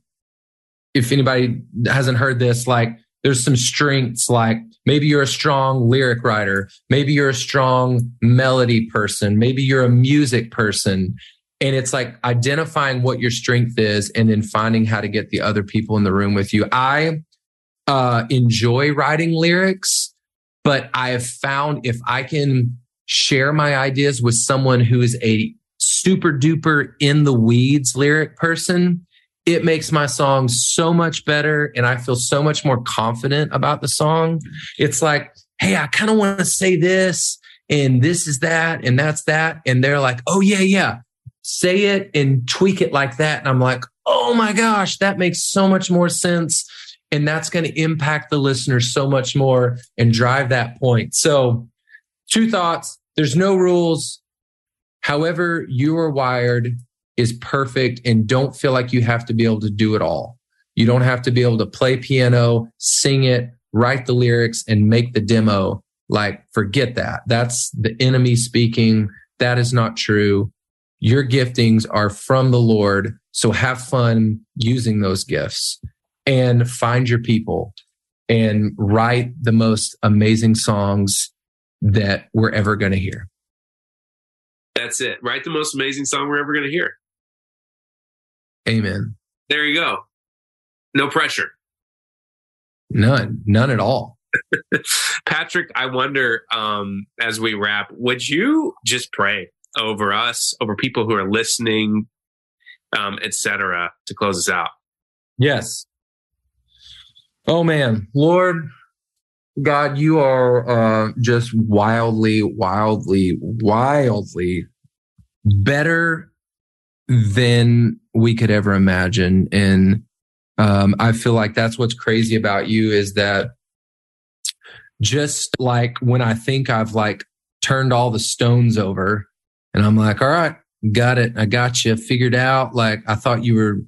if anybody hasn't heard this, like there's some strengths, like maybe you're a strong lyric writer, maybe you're a strong melody person, maybe you're a music person. And it's like identifying what your strength is and then finding how to get the other people in the room with you. I enjoy writing lyrics, but I have found if I can share my ideas with someone who is a super duper in the weeds lyric person, it makes my song so much better. And I feel so much more confident about the song. It's like, hey, I kind of want to say this, and this is that, and that's that. And they're like, oh yeah, yeah. Say it and tweak it like that. And I'm like, oh my gosh, that makes so much more sense. And that's going to impact the listener so much more and drive that point. So two thoughts. There's no rules. However you are wired is perfect, and don't feel like you have to be able to do it all. You don't have to be able to play piano, sing it, write the lyrics, and make the demo. Like, forget that. That's the enemy speaking. That is not true. Your giftings are from the Lord. So have fun using those gifts and find your people and write the most amazing songs that we're ever going to hear. That's it. Write the most amazing song we're ever going to hear. Amen. There you go. No pressure. None at all. Patrick, I wonder, as we wrap, would you just pray over us, over people who are listening, etc., to close us out? Yes. Oh, man. Lord God, you are just wildly, wildly, wildly better than we could ever imagine. And I feel like that's what's crazy about you, is that just like when I think I've like turned all the stones over and I'm like, all right, got it. I got you figured out. Like, I thought you were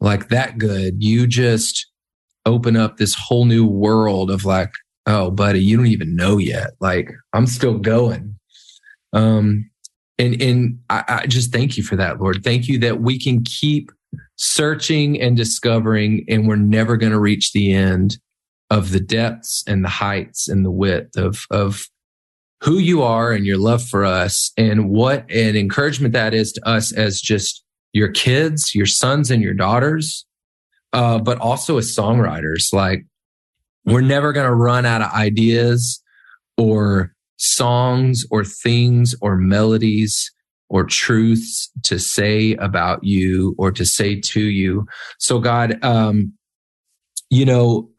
like that good. You just open up this whole new world of like, oh, buddy, you don't even know yet. Like, I'm still going. And I just thank you for that, Lord. Thank you that we can keep searching and discovering, and we're never going to reach the end of the depths and the heights and the width of who you are and your love for us, and what an encouragement that is to us as just your kids, your sons and your daughters, but also as songwriters. Like, we're never going to run out of ideas or songs or things or melodies or truths to say about you or to say to you. So God, you know,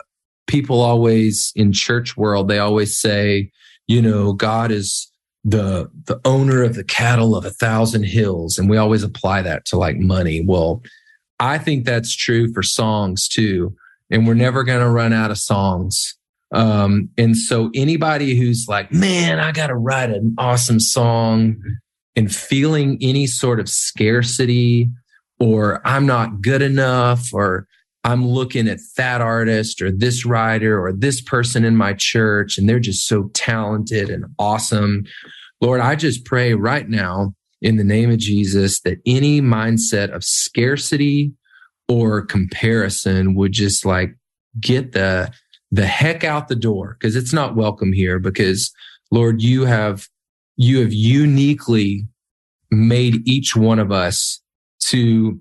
people always in church world, they always say, you know, God is the owner of the cattle of 1,000 hills. And we always apply that to like money. Well, I think that's true for songs too. And we're never going to run out of songs. And so anybody who's like, man, I got to write an awesome song, and feeling any sort of scarcity, or I'm not good enough, or I'm looking at that artist or this writer or this person in my church, and they're just so talented and awesome. Lord, I just pray right now in the name of Jesus that any mindset of scarcity or comparison would just like get the heck out the door, because it's not welcome here. Because Lord, you have uniquely made each one of us to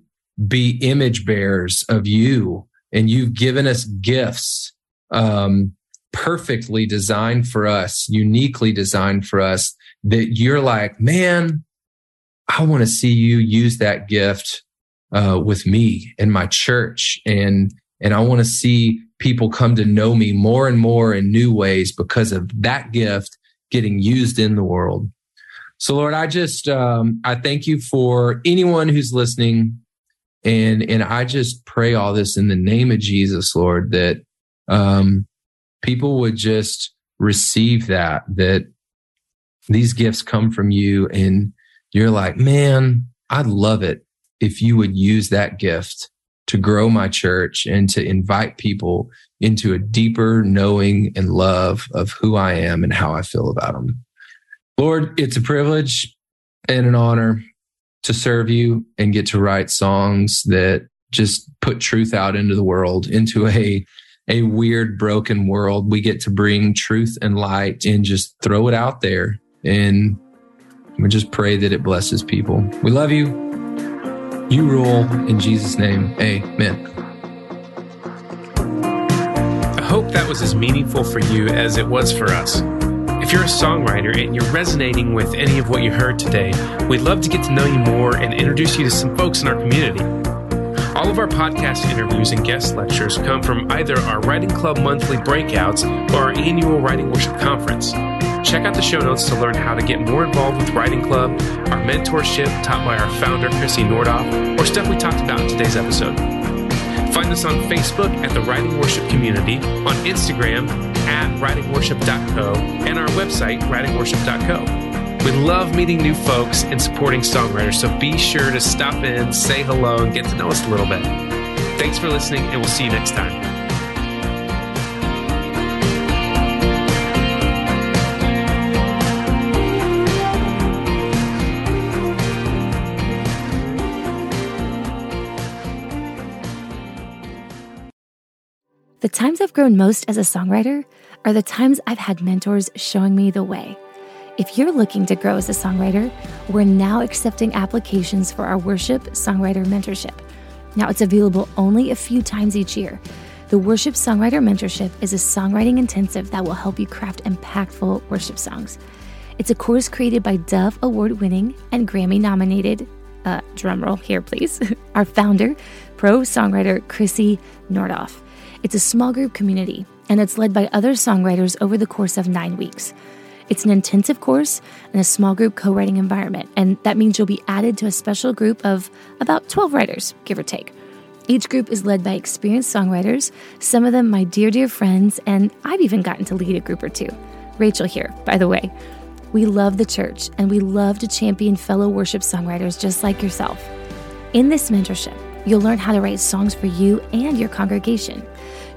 be image bearers of you, and you've given us gifts perfectly designed for us, uniquely designed for us, that you're like, man, I want to see you use that gift with me and my church, and I want to see people come to know me more and more in new ways because of that gift getting used in the world. So Lord, I just I thank you for anyone who's listening. And I just pray all this in the name of Jesus, Lord, that people would just receive that these gifts come from you, and you're like, man, I'd love it if you would use that gift to grow my church and to invite people into a deeper knowing and love of who I am and how I feel about them. Lord, it's a privilege and an honor to serve you and get to write songs that just put truth out into the world, into a weird, broken world. We get to bring truth and light and just throw it out there. And we just pray that it blesses people. We love you. You rule. In Jesus' name, amen. I hope that was as meaningful for you as it was for us. If you're a songwriter and you're resonating with any of what you heard today, we'd love to get to know you more and introduce you to some folks in our community. All of our podcast interviews and guest lectures come from either our Writing Club monthly breakouts or our annual Writing Worship Conference. Check out the show notes to learn how to get more involved with Writing Club, our mentorship taught by our founder, Chrissy Nordoff, or stuff we talked about in today's episode. Find us on Facebook at the Writing Worship Community, on Instagram at writingworship.co, and our website, writingworship.co. We love meeting new folks and supporting songwriters, so be sure to stop in, say hello, and get to know us a little bit. Thanks for listening, and we'll see you next time. The times I've grown most as a songwriter are the times I've had mentors showing me the way. If you're looking to grow as a songwriter, we're now accepting applications for our Worship Songwriter Mentorship. Now, it's available only a few times each year, The Worship Songwriter Mentorship is a songwriting intensive that will help you craft impactful worship songs. It's a course created by Dove Award-winning and Grammy-nominated, drumroll here please, our founder, pro songwriter Chrissy Nordoff. It's a small group community, and it's led by other songwriters over the course of 9 weeks. It's an intensive course and a small group co-writing environment, and that means you'll be added to a special group of about 12 writers, give or take. Each group is led by experienced songwriters, some of them my dear friends, and I've even gotten to lead a group or two. Rachel here, by the way. We love the church, and we love to champion fellow worship songwriters just like yourself. In this mentorship, you'll learn how to write songs for you and your congregation.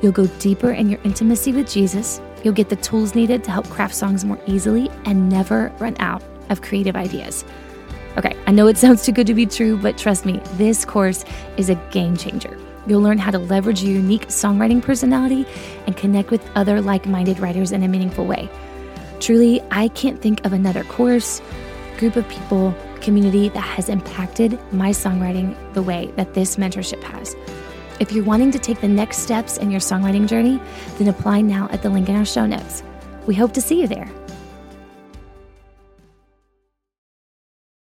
You'll go deeper in your intimacy with Jesus. You'll get the tools needed to help craft songs more easily and never run out of creative ideas. Okay, I know it sounds too good to be true, but trust me, this course is a game changer. You'll learn how to leverage your unique songwriting personality and connect with other like-minded writers in a meaningful way. Truly, I can't think of another course, group of people, community that has impacted my songwriting the way that this mentorship has. If you're wanting to take the next steps in your songwriting journey, then apply now at the link in our show notes. We hope to see you there.